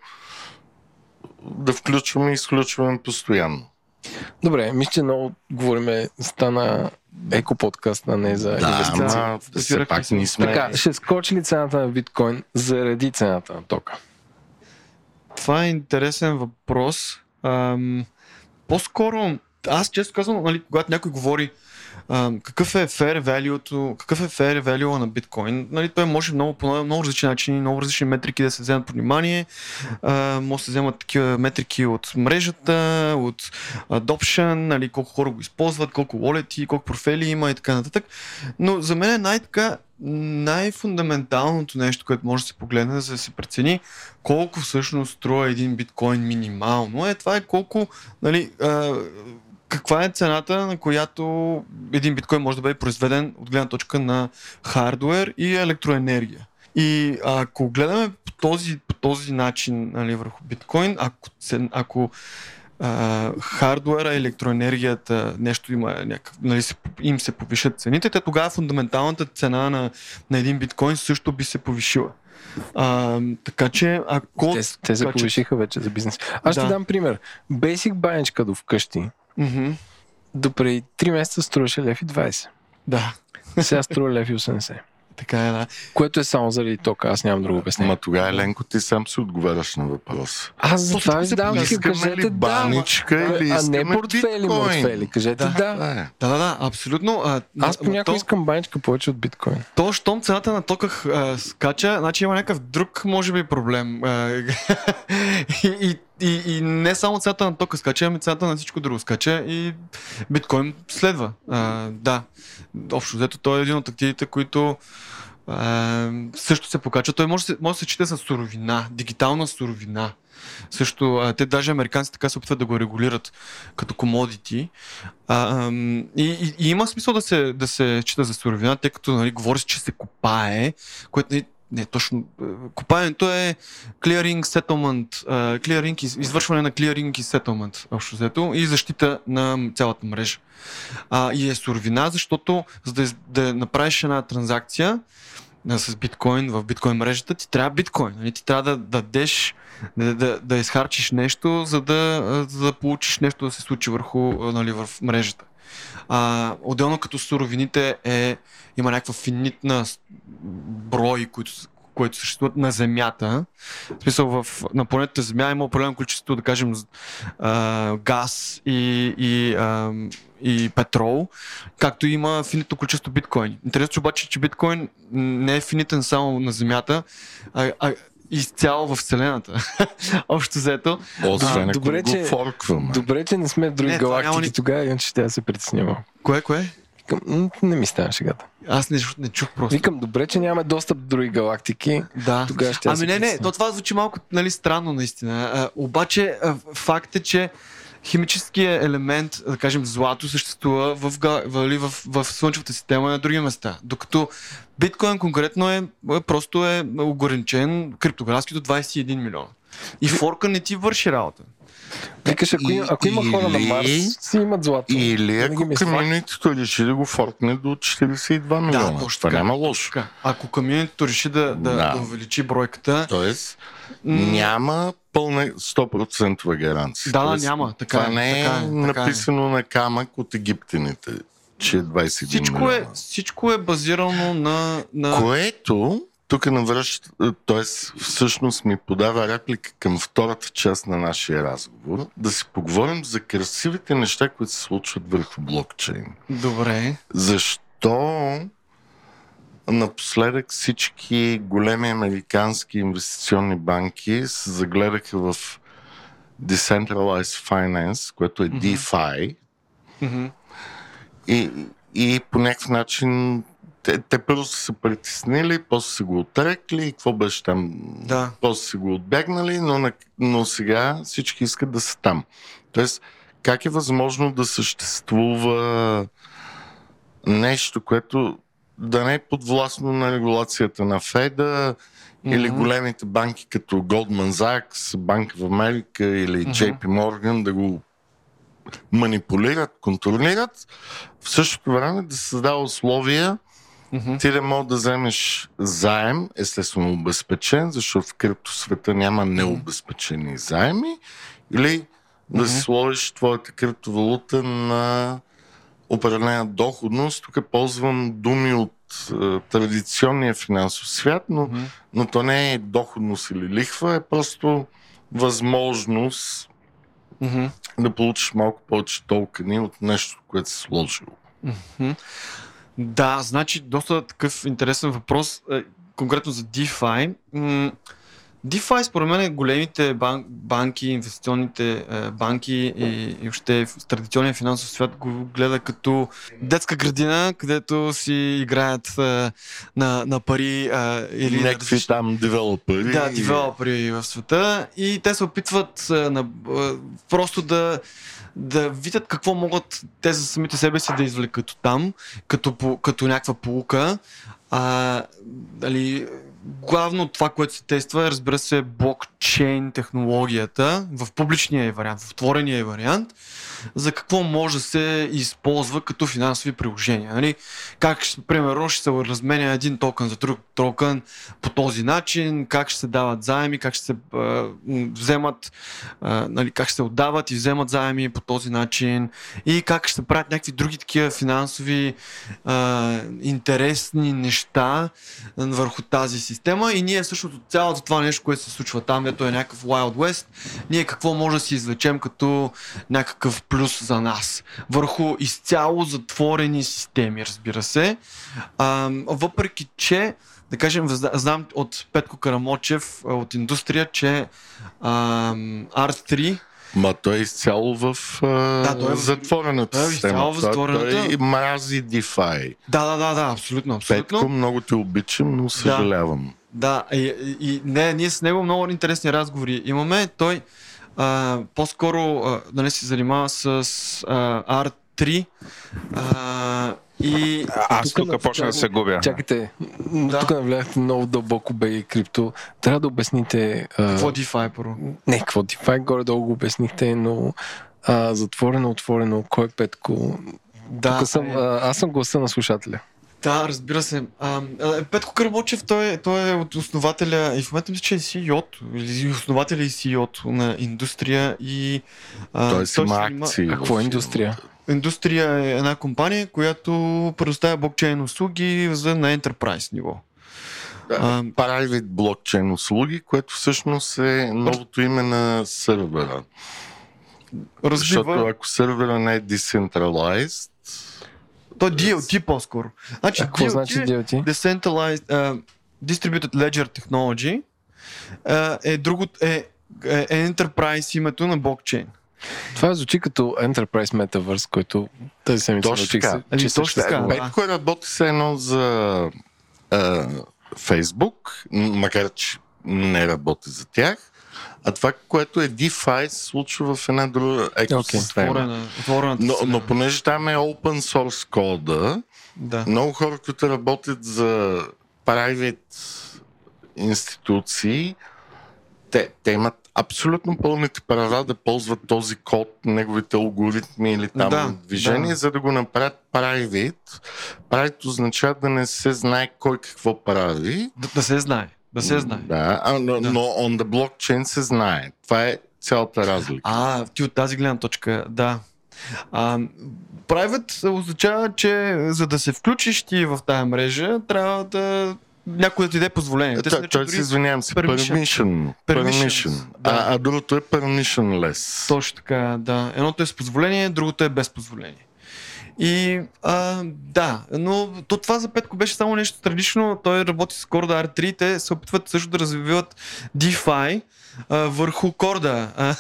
да включваме и изключваме постоянно. Добре, мисля, че много говориме, стана еко-подкаст, на не за инвестиции. Да, да се пак не сме. Така, ще скочи ли цената на биткоин заради цената на тока? Това е интересен въпрос. Ам, по-скоро, аз често казвам, нали, когато някой говори Uh, какъв е fair value-то, какъв е fair value на биткоин? Нали, той може много, по много различни начини, много различни метрики да се вземат под внимание. Uh, може да се вземат такива метрики от мрежата, от adoption, нали, колко хора го използват, колко wallet-и, колко профили има и така нататък. Но за мен е най-така най-фундаменталното нещо, което може да се погледне, за да се прецени колко всъщност струва един биткоин минимално. Е, това е колко... Нали, uh, каква е цената, на която един биткоин може да бъде произведен от гледна точка на хардуер и електроенергия. И ако гледаме по този, по този начин, нали, върху биткоин, ако, ако а, хардуера, електроенергията, нещо има някакъв, нали, им се повишат цените, те тогава фундаменталната цена на, на един биткоин също би се повишила. А, така че ако... Те, те се повишиха вече за бизнес. Аз да. ще дам пример. Basic баничка до вкъщи. Mm-hmm. Допреди три месеца струваше лев и двайсет. Да. Сега струва лев и осемдесет. Така е, да. Което е само заради тока, аз нямам друго обяснение. Ма тогава, Еленко, ти сам се отговаряш на въпрос. Аз за това ви давам, кажете ли баничка, да, или а не портфели, портфели. Кажете да. Да, да, да, да, да, абсолютно. А, аз понякога то... искам баничка повече от биткоин. То, щом цената на тока а, скача, значи има някакъв друг, може би, проблем. А, и, и И, и не само цената на тока скача, ами цената на всичко друго скача и биткоин следва. А, да, общо взето той е един от активите, които а, също се покачва. Той може, може да се чете с суровина, дигитална суровина. Също, а, те даже американци така се опитват да го регулират като commodity. А, и, и, и има смисъл да се, да се чета за суровина, тъй като, нали, говори, че се копае, което... Не, точно. Купаенето е clearing, settlement, clearing, извършване на clearing и settlement, общо взето, и защита на цялата мрежа. А, и е суровина, защото за да, да направиш една транзакция а, с биткоин в биткоин мрежата, ти трябва биткоин. Нали? Ти трябва да дадеш, да, да, да изхарчиш нещо, за да, за да получиш нещо да се случи върху, нали, в мрежата. А, отделно като суровините е, има някаква финитна брой, които, които съществуват на Земята. В смисъл, в, на планетата Земя има определено количество, да кажем, а, газ и, и, а, и петрол, както има финитно количество биткоин. Интересно обаче, че биткоин не е финитен само на Земята, а, а изцяло във Вселената. Общо взето. Освен ако го форкваме. Добре, че не сме в други не, галактики ни... тогава, иначе ще да се притеснявам. Кое, кое? Викам, не ми става шегата. Аз не, не чух просто. Викам, добре, че нямаме достъп до други галактики. Да. Тогава ще ами не, не, то това звучи малко, нали, странно наистина. А, обаче а, факт е, че химическият елемент, да кажем, злато съществува в, в, в, в Слънчевата система и на други места. Докато биткоин конкретно е, просто е ограничен криптографски до двайсет и един милиона. И форка не ти върши работа. Викаш, ако, и, ако има или, хора на Марс, си имат злато. Или ако комьюнитито реши да го форкне до четиридесет и два милиона. Да, това няма лошо. Така. Ако комьюнитито реши да, да, да. да увеличи бройката... Тоест, м- няма пълна сто процента гаранция. Да, Тоест, няма. Така това е, не е, така е написано така е. на камък от египтяните, че двадесет и един всичко милиона. Е, всичко е базирано на... на... Което... Тук навръщ, т.е. всъщност ми подава реплика към втората част на нашия разговор. Да си поговорим за красивите неща, които се случват върху блокчейн. Добре. Защо напоследък всички големи американски инвестиционни банки се загледаха в Decentralized Finance, което е mm-hmm. DeFi. Mm-hmm. И, и по някакъв начин Те, те първо са се притеснили, после са го отрекли и какво беше там? Да. После са го отбягнали, но, на, но сега всички искат да са там. Тоест, как е възможно да съществува нещо, което да не е подвластно на регулацията на ФЕДа mm-hmm. или големите банки като Goldman Sachs, Bank of America или mm-hmm. Джей Пи Morgan да го манипулират, контролират, в същото време да създава условия Mm-hmm. ти да мога да вземеш заем, естествено обезпечен, защото в криптосвета няма необезпечени заеми, или да mm-hmm. сложиш твоята криптовалута на определена доходност. Тук ползвам думи от е, традиционния финансов свят, но, mm-hmm. но то не е доходност или лихва, е просто възможност mm-hmm. да получиш малко повече токени от нещо, което се сложило. Mm-hmm. Да, значи доста такъв интересен въпрос, конкретно за DeFi. DeFi според мен големите бан- банки, инвестиционните банки и, и още в традиционния финансов свят го гледа като детска градина, където си играят на, на пари или някакви да, там девелопери. Да, девелопери в света и те се опитват на, просто да да видят какво могат те за самите себе си да извлекат оттам, като, като някаква поука. А, дали, главно това, което се тества е, разбира се, блокчейн технологията в публичния вариант, в отворения вариант, за какво може да се използва като финансови приложения. Нали? Как, примерно, ще се разменя един токен за друг токен по този начин, как ще се дават заеми, как ще се а, вземат, а, нали, как ще се отдават и вземат заеми по този начин и как ще се правят някакви други такива финансови а, интересни неща върху тази система и ние всъщност цялото това нещо, което се случва там, ето е някакъв Wild West, ние какво може да си извлечем като някакъв плюс за нас върху изцяло затворени системи, разбира се. А, въпреки, че да кажем, знам от Петко Карамочев от индустрия, че а, Ар три Ма той е изцяло в да, е, затворената е, система. Е, той мрази DeFi. Да, да, да, да, абсолютно, абсолютно. Петко, много те обичам, но съжалявам. Да, да и, и не, ние с него много интересни разговори имаме. Той а, по-скоро а, нали се занимава с а, Ар три а, и... А, аз тук, тук почна да се губя. Чакайте, да. Тук навляхте много дълбоко бе крипто. Трябва да обясните... Какво DeFi първо? Не, какво DeFi, горе-долу го обяснихте, но а, затворено, отворено, кой е Петко? Да, тук съм, е... а, аз съм гласа на слушателя. Да, разбира се. А, Петко Карамочев, той, той е от основателя и в момента мисля, че е Си И О-то, или основателя и Си И О-то на индустрия и... А, той си има акции. Какво е индустрия? Индустрия е една компания, която предоставя блокчейн услуги за на enterprise ниво. Private блокчейн услуги, което всъщност е новото име на сървъра. Разбива... Защото ако сървъра не е decentralized... То е Ди Ел Ти по-скоро. Значи, какво Ди Ел Ти значи Ди Ел Ти? Decentralized uh, Distributed Ledger Technology uh, е, друго, е, е, е enterprise името на блокчейн. Това звучи като Enterprise Metaverse, който тази седмица звучи. Точно така. Петко е работи се едно за а, Facebook, макар че не работи за тях, а това, което е DeFi, се случва в една друга екосистема. Okay. Отворена, но, но понеже там е Open Source кода, да. Много хора, които работят за private институции, те, те имат абсолютно пълните права да ползват този код, неговите алгоритми или там да, движение, да. за да го направят private. Private означава да не се знае кой какво прави. Да, да се знае. Да се знае. Да, а, но, да. но on the blockchain се знае. Това е цялата разлика. А, ти от тази гледна точка, да. А, private означава, че за да се включиш ти в тая мрежа, трябва да някой да ти даде позволение. Те, той, той се извинявам си, permission. permission. Да. А, а другото е permissionless. Точно така, да. Едното е с позволение, другото е без позволение. И а, да, но то това за Петко беше само нещо традиционно. Той работи с Corda ар три, те се опитват също да развиват DeFi а, върху Corda. А,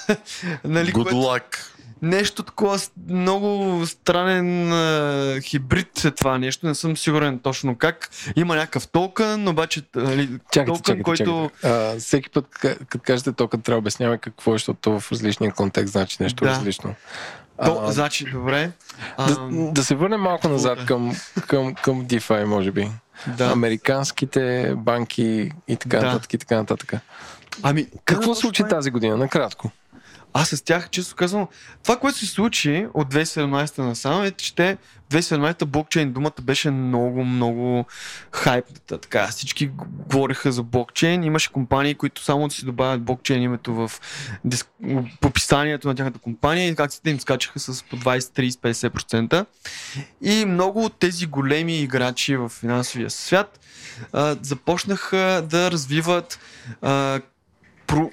нали, Good което... luck! Нещо такова много странен а, хибрид е това нещо, не съм сигурен точно как. Има някакъв токен, обаче нали, чакайте, токен, чакайте, който... Чакайте. А, всеки път, като кажете токен, трябва да обясняваме какво е, защото в различния контекст значи нещо да. различно. То, а, значи, добре. Да, а, да се върнем малко назад към, към, към DeFi, може би. Да. Американските банки и така да. нататък и така нататък. Ами, какво се случи е... тази година, накратко? Аз с тях, често казвам, това, което се случи от две хиляди и седемнадесета насам е, че те в две хиляди и седемнадесета блокчейн думата беше много, много хайпната. Така. Всички говориха за блокчейн, имаше компании, които само да си добавят блокчейн името в диск... описанието на тяхната компания и акциите им скачаха с по двадесет, тридесет, петдесет процента. И много от тези големи играчи в финансовия свят а, започнаха да развиват а, про...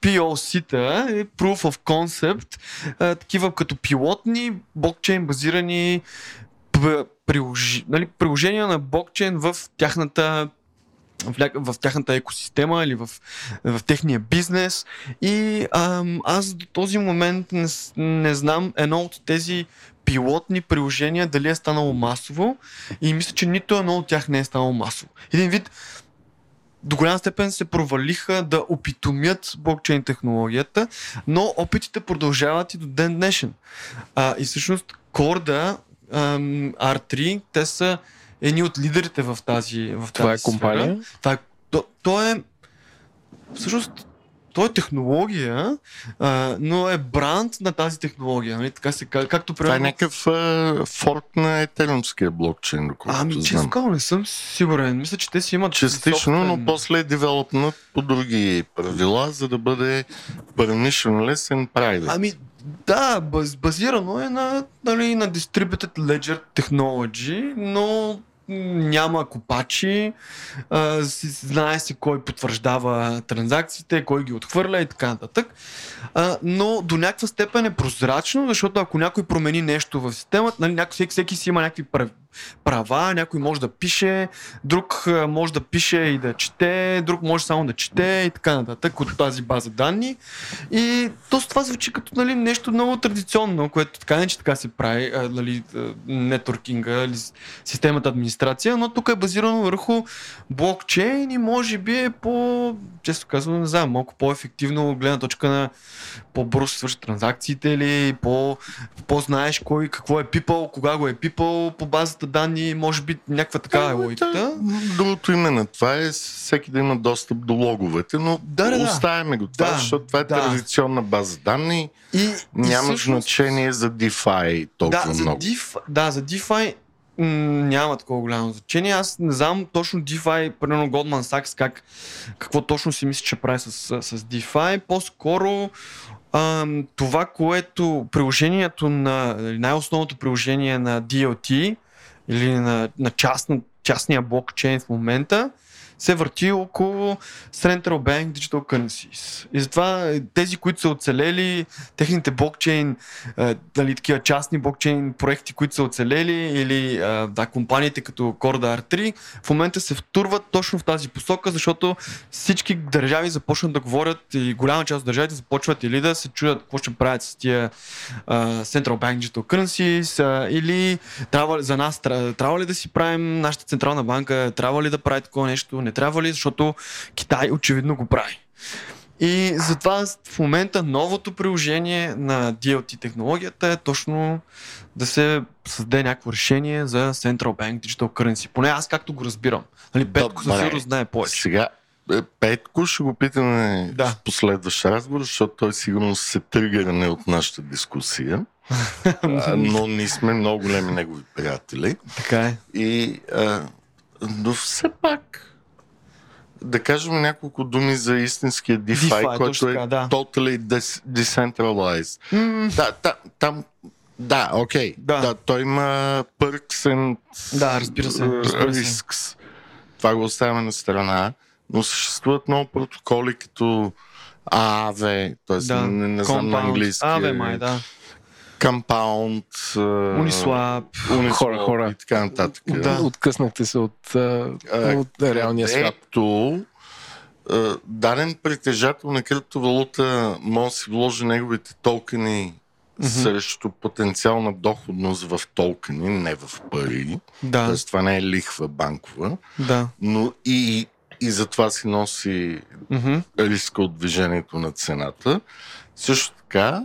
пи о си-та, Proof of Concept, а, такива като пилотни блокчейн базирани п- прилож... нали, приложения на блокчейн в тяхната в тяхната екосистема или в, в техния бизнес. И ам, аз до този момент не, не знам едно от тези пилотни приложения дали е станало масово и мисля, че нито едно от тях не е станало масово. Един вид до голяма степен се провалиха да опитомят блокчейн технологията, но опитите продължават и до ден днешен. А, и всъщност Corda, ам, ар три, те са едни от лидерите в тази, в тази това е сфера. Компания? Това е, то, то е всъщност то е технология, а, но е бранд на тази технология. Нали? Така се, как, както примерно... Това е някакъв а, форк на етериумския блокчейн, доколкото ами, знам. Ами, честно не съм сигурен. Мисля, че те си имат... Частично, софтен... но после е девелопнат по други правила, за да бъде permissionless and private. Ами, да, баз, базирано е на, нали, на distributed ledger technology, но... няма копачи, а, си, знае се кой потвърждава транзакциите, кой ги отхвърля и така нататък. А, но до някаква степен е прозрачно, защото ако някой промени нещо в системата, нали, някой, всеки, всеки си има някакви права, някой може да пише, друг може да пише и да чете, друг може само да чете и така нататък от тази база данни. И то това звучи като нали, нещо много традиционно, което така не че така се прави нали, нетворкинга, системата администрация, но тук е базирано върху блокчейн и може би е по, често казвам, не знам, малко по-ефективно гледна точка на по-бързо свършат транзакциите или по, по-знаеш кой какво е пипал, кога го е пипал, по базата данни, може би някаква така е логиката. Другото име на това е всеки да има достъп до логовете, но да, да, оставяме го това, да, защото това е да. традиционна база данни и няма всъщност... значение за DeFi толкова да, много. За DeFi, да, за DeFi м- няма такова голямо значение. Аз не знам точно DeFi, примерно Goldman Sachs, как, какво точно си мисли, че прави с, с DeFi. По-скоро ам, това, което приложението на най-основното приложение на ди ел ти или на, на частна, частния блокчейн в момента, се върти около Central Bank Digital Currencies. И затова тези, които са оцелели, техните блокчейн, а, дали такива частни блокчейн проекти, които са оцелели, или а, да, компаниите като Corda ар три, в момента се втурват точно в тази посока, защото всички държави започнат да говорят и голяма част от държавите започват или да се чудят какво ще правят с тия а, Central Bank Digital Currencies, а, или трябва, за нас трябва ли да си правим нашата централна банка, трябва ли да прави такова нещо, не трябва ли, защото Китай очевидно го прави. И затова в момента новото приложение на ди ел ти технологията е точно да се създаде някакво решение за Central Bank Digital Currency. Поне аз както го разбирам. Нали, Петко със сигурност знае повече. Сега Петко ще го питаме да. в последващ разговор, защото той сигурно се тригърне от нашата дискусия. а, но ние сме много големи негови приятели. Така е. И, а, но все пак да кажем няколко думи за истинския DeFi, DeFi който е така, да. totally des- decentralized. Mm. Да, та, там да, окей. Okay. Да. Да, той има perks and да, разбира се, разбира се. risks. Това го оставяме на страна, но съществуват много протоколи като Aave, т.е. Да. не, не знам на английски. Aave май, да. Compound, Uniswap, Uniswap хора, хора. и така нататък. Да. Откъснахте се от, от реалния свят. Ето, даден притежател на криптовалута може да си вложи неговите токени mm-hmm. срещу потенциална доходност в токени, не в пари. Да. Тоест това не е лихва банкова. Да. Но и, и затова си носи mm-hmm. риска от движението на цената. Също така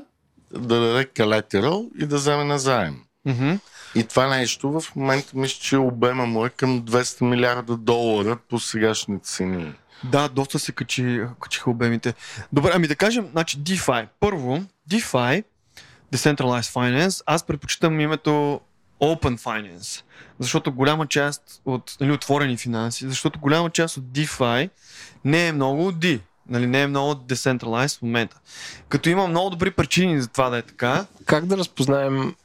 да даде калетерал и да вземе назаем. Mm-hmm. И това нещо в момента мисля, че обема му е към двеста милиарда долара по сегашните цени. Да, доста се качи, качиха обемите. Добре, ами да кажем, значи DeFi. Първо, DeFi, Decentralized Finance, аз предпочитам името Open Finance, защото голяма част от нали, отворени финанси, защото голяма част от DeFi не е много D. Нали, не е много decentralized в момента. Като има много добри причини за това да е така. Как да разпознаем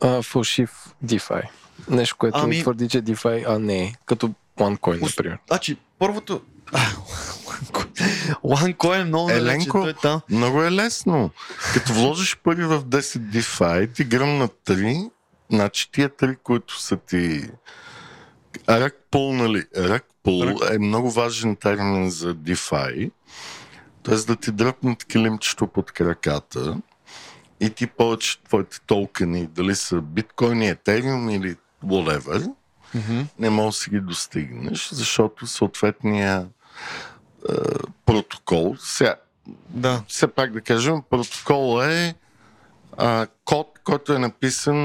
а, фалшив DeFi? Нещо, което ами... твърди, че DeFi, а не е. Като OneCoin, например. Значи, първото... OneCoin е много Еленко, да, че той е там. Много е лесно. Като вложиш пари в десет DeFi, ти гръмна три, значи тия три, които са ти... Ръкпул, нали? Ръкпул е много важен термин за DeFi. Т.е. да ти дръпнат килимчето под краката и ти повече твоите токени, дали са биткоини, етериум или whatever, mm-hmm. не можеш да си ги достигнеш, защото съответния е, протокол, сега, да. все пак да кажем, протокол е а, код, който е написан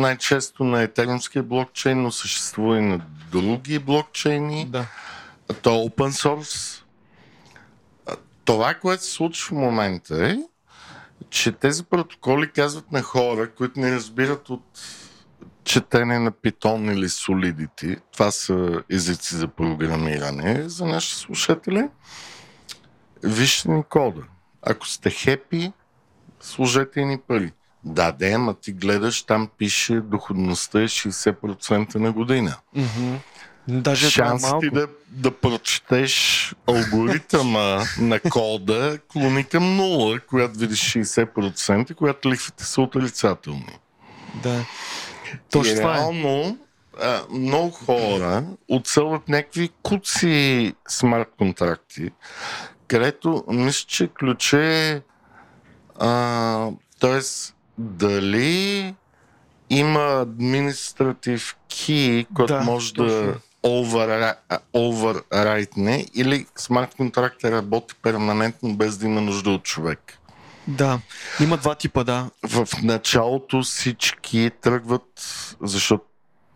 най-често на етериумския блокчейн, но съществува и на други блокчейни. Да. То е open source. Това, което се случва в момента е, че тези протоколи казват на хора, които не разбират от четене на Python или Solidity, това са езици за програмиране, за нашите слушатели, вижте ни кода. Ако сте хепи, служете ни пари. Да, да, ама ти гледаш, там пише доходността е шейсет процента на година. Mm-hmm. Даже шанс ти да, да прочетеш алгоритъма на кода клони към нула, която видиш шейсет процента, която лихвите са отрицателни. Да. Точно. Реално а, много хора отсълват някакви куци смарт-контракти, където мисля, че ключе а, т.е. дали има административ ки, който да, може точно. да оверрайтне или смарт контракт работи перманентно без да има нужда от човек. Да, има два типа, да. В началото всички тръгват, защото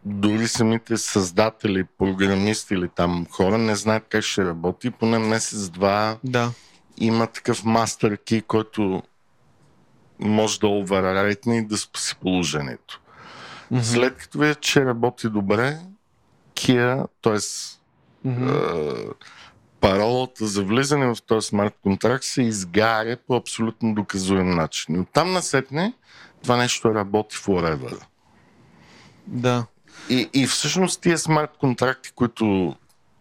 дори самите създатели, програмисти или там хора не знаят как ще работи. Поне месец-два да. има такъв мастер ки, който може да оверрайтне и да спаси положението. Mm-hmm. След като видят, че работи добре, кия, т.е. Mm-hmm. Е, паролата за влизане в този смарт-контракт се изгаря по абсолютно доказуем начин. И оттам насетне това нещо работи forever. Да. И, и всъщност тия смарт-контракти, които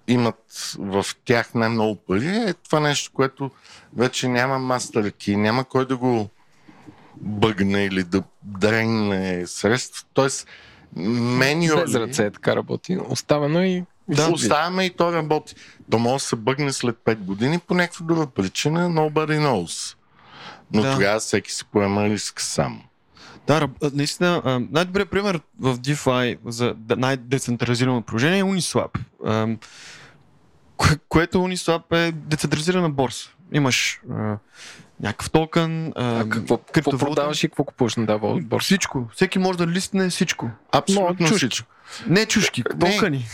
имат в тях най-много пари, е това нещо, което вече няма мастер-ки, няма кой да го бъгне или да дренне средства. Тоест, меню... Без ръце така работи. Оставено и... Да, оставяме и то работи. То може да се бъгне след пет години по някаква друга причина, nobody knows. Но да. тогава всеки си поема риск сам. Да, наистина, най-добрият пример в DeFi за най-децентрализирано положение е Uniswap. Което Uniswap е децентрализирана борса. Имаш... някакъв токен, а, какво, какво продаваш и какво купуваш на дава отбор? Всичко. Всеки може да листне всичко. Абсолютно чушки. Всичко. Не чушки, токени.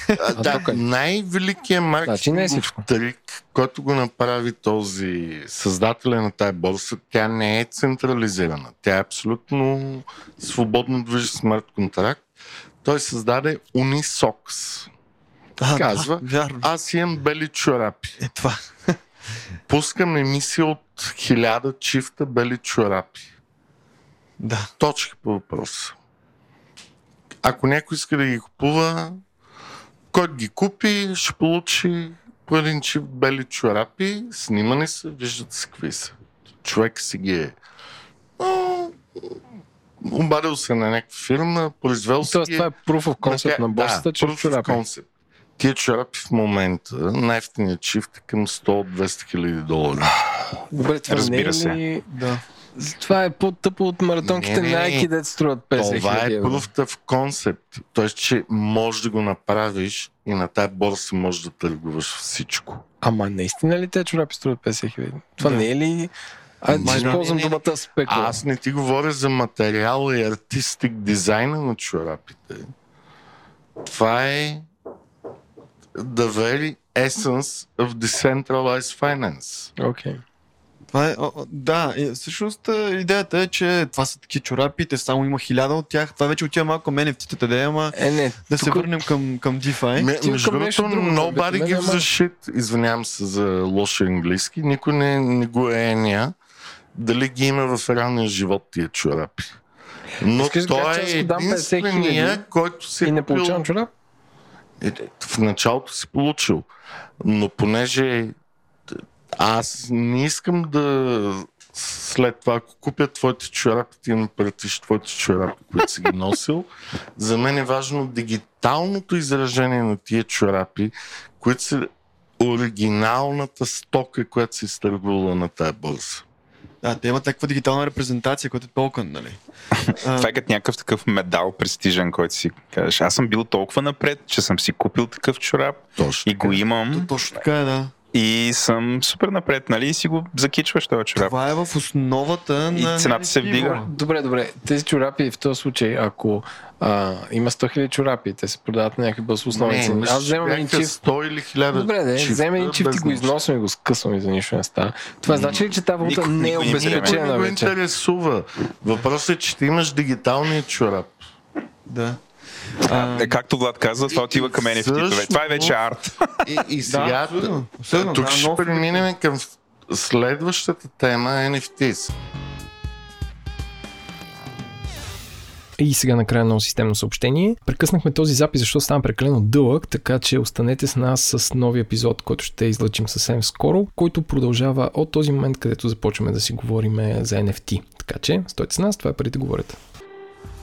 Да, най-великият маркетингов трик, който го направи този създателя на тая борса, тя не е централизирана. Тя е абсолютно свободно движи смарт-контракт. Той създаде Unisocks. Да, казва, да, аз имам бели чорапи. Е, това. Пускам емисия от хиляда чифта бели чорапи. Да. Точка по въпроса. Ако някой иска да ги купува, който ги купи, ще получи по един чифт бели чорапи, снимани са, виждат се какви са. Човек си ги е. Но... обадил се на някаква фирма, произвел се. Това е proof of concept на борсата, че чорапи. Тия чорапи в момента, най-евтиният чифт е към сто до двеста хиляди долара. Добре, това разбира се. Ли... Да. Това е по-тъпо от маратонките на Nike, дето струват петдесет хиляди. Това е proof of concept. Тоест, че можеш да го направиш и на тая борса можеш да търгуваш всичко. Ама наистина ли тези чорапи струват петдесет хиляди? Това да. Не е ли... Аз ще използвам думата спекула. Аз не ти говоря за материал и артистик дизайна на чорапите. Това е the very essence of decentralized finance. Okay. Това е, о, да, е, всъщност идеята е, че това са таки чорапи, те само има хиляда от тях. Това вече отива малко към ен еф ти-тата, да, ама е, не, да тук... се върнем към, към DeFi. М- между другото, nobody gives a shit. Извинявам се за лошия английски. Никой не, не го е еня. Дали ги има в реалния живот тия чорапи. Но Искаш той да е единствения, който се е не купил... получавам чорап? В началото си получил, но понеже аз не искам да след това, ако купя твоите чорапи, ти ми пратиш твоите чорапи, които си ги носил, за мен е важно дигиталното изражение на тия чорапи, които са оригиналната стока, която си изтъргувала на тая борса. А, те имат такава дигитална репрезентация, която е токен, нали? Това е като някакъв такъв медал престижен, който си кажеш. Аз съм бил толкова напред, че съм си купил такъв чорап и го имам. Точно така е, да. И съм супер напред, нали? И си го закичваш този чорап. Това е в основата на... И цената се вдига. Добре, добре. Тези чорапи в този случай, ако а, има сто хиляди чорапи, те се продават на някакви основници. Аз вземам един чифт. сто или хиляда Добре, де, взема един чифт и го износвам и го скъсвам и за нищо не става. Това значи ли, че тази вълта не е обезпечена? Никой го интересува. Въпросът е, че ти имаш дигиталния чорап. Да. А, както Влад казва, това отива към ен еф ти-тове. Това е вече арт. И, и сега да, тук, тук ще преминем към следващата тема ен еф ти. И сега накрая много системно съобщение. Прекъснахме този запис, защото стана прекалено дълъг, така че останете с нас с нови епизод, който ще излъчим съвсем скоро, който продължава от този момент, където започваме да си говорим за ен еф ти. Така че, стойте с нас, това е Парите Говорят.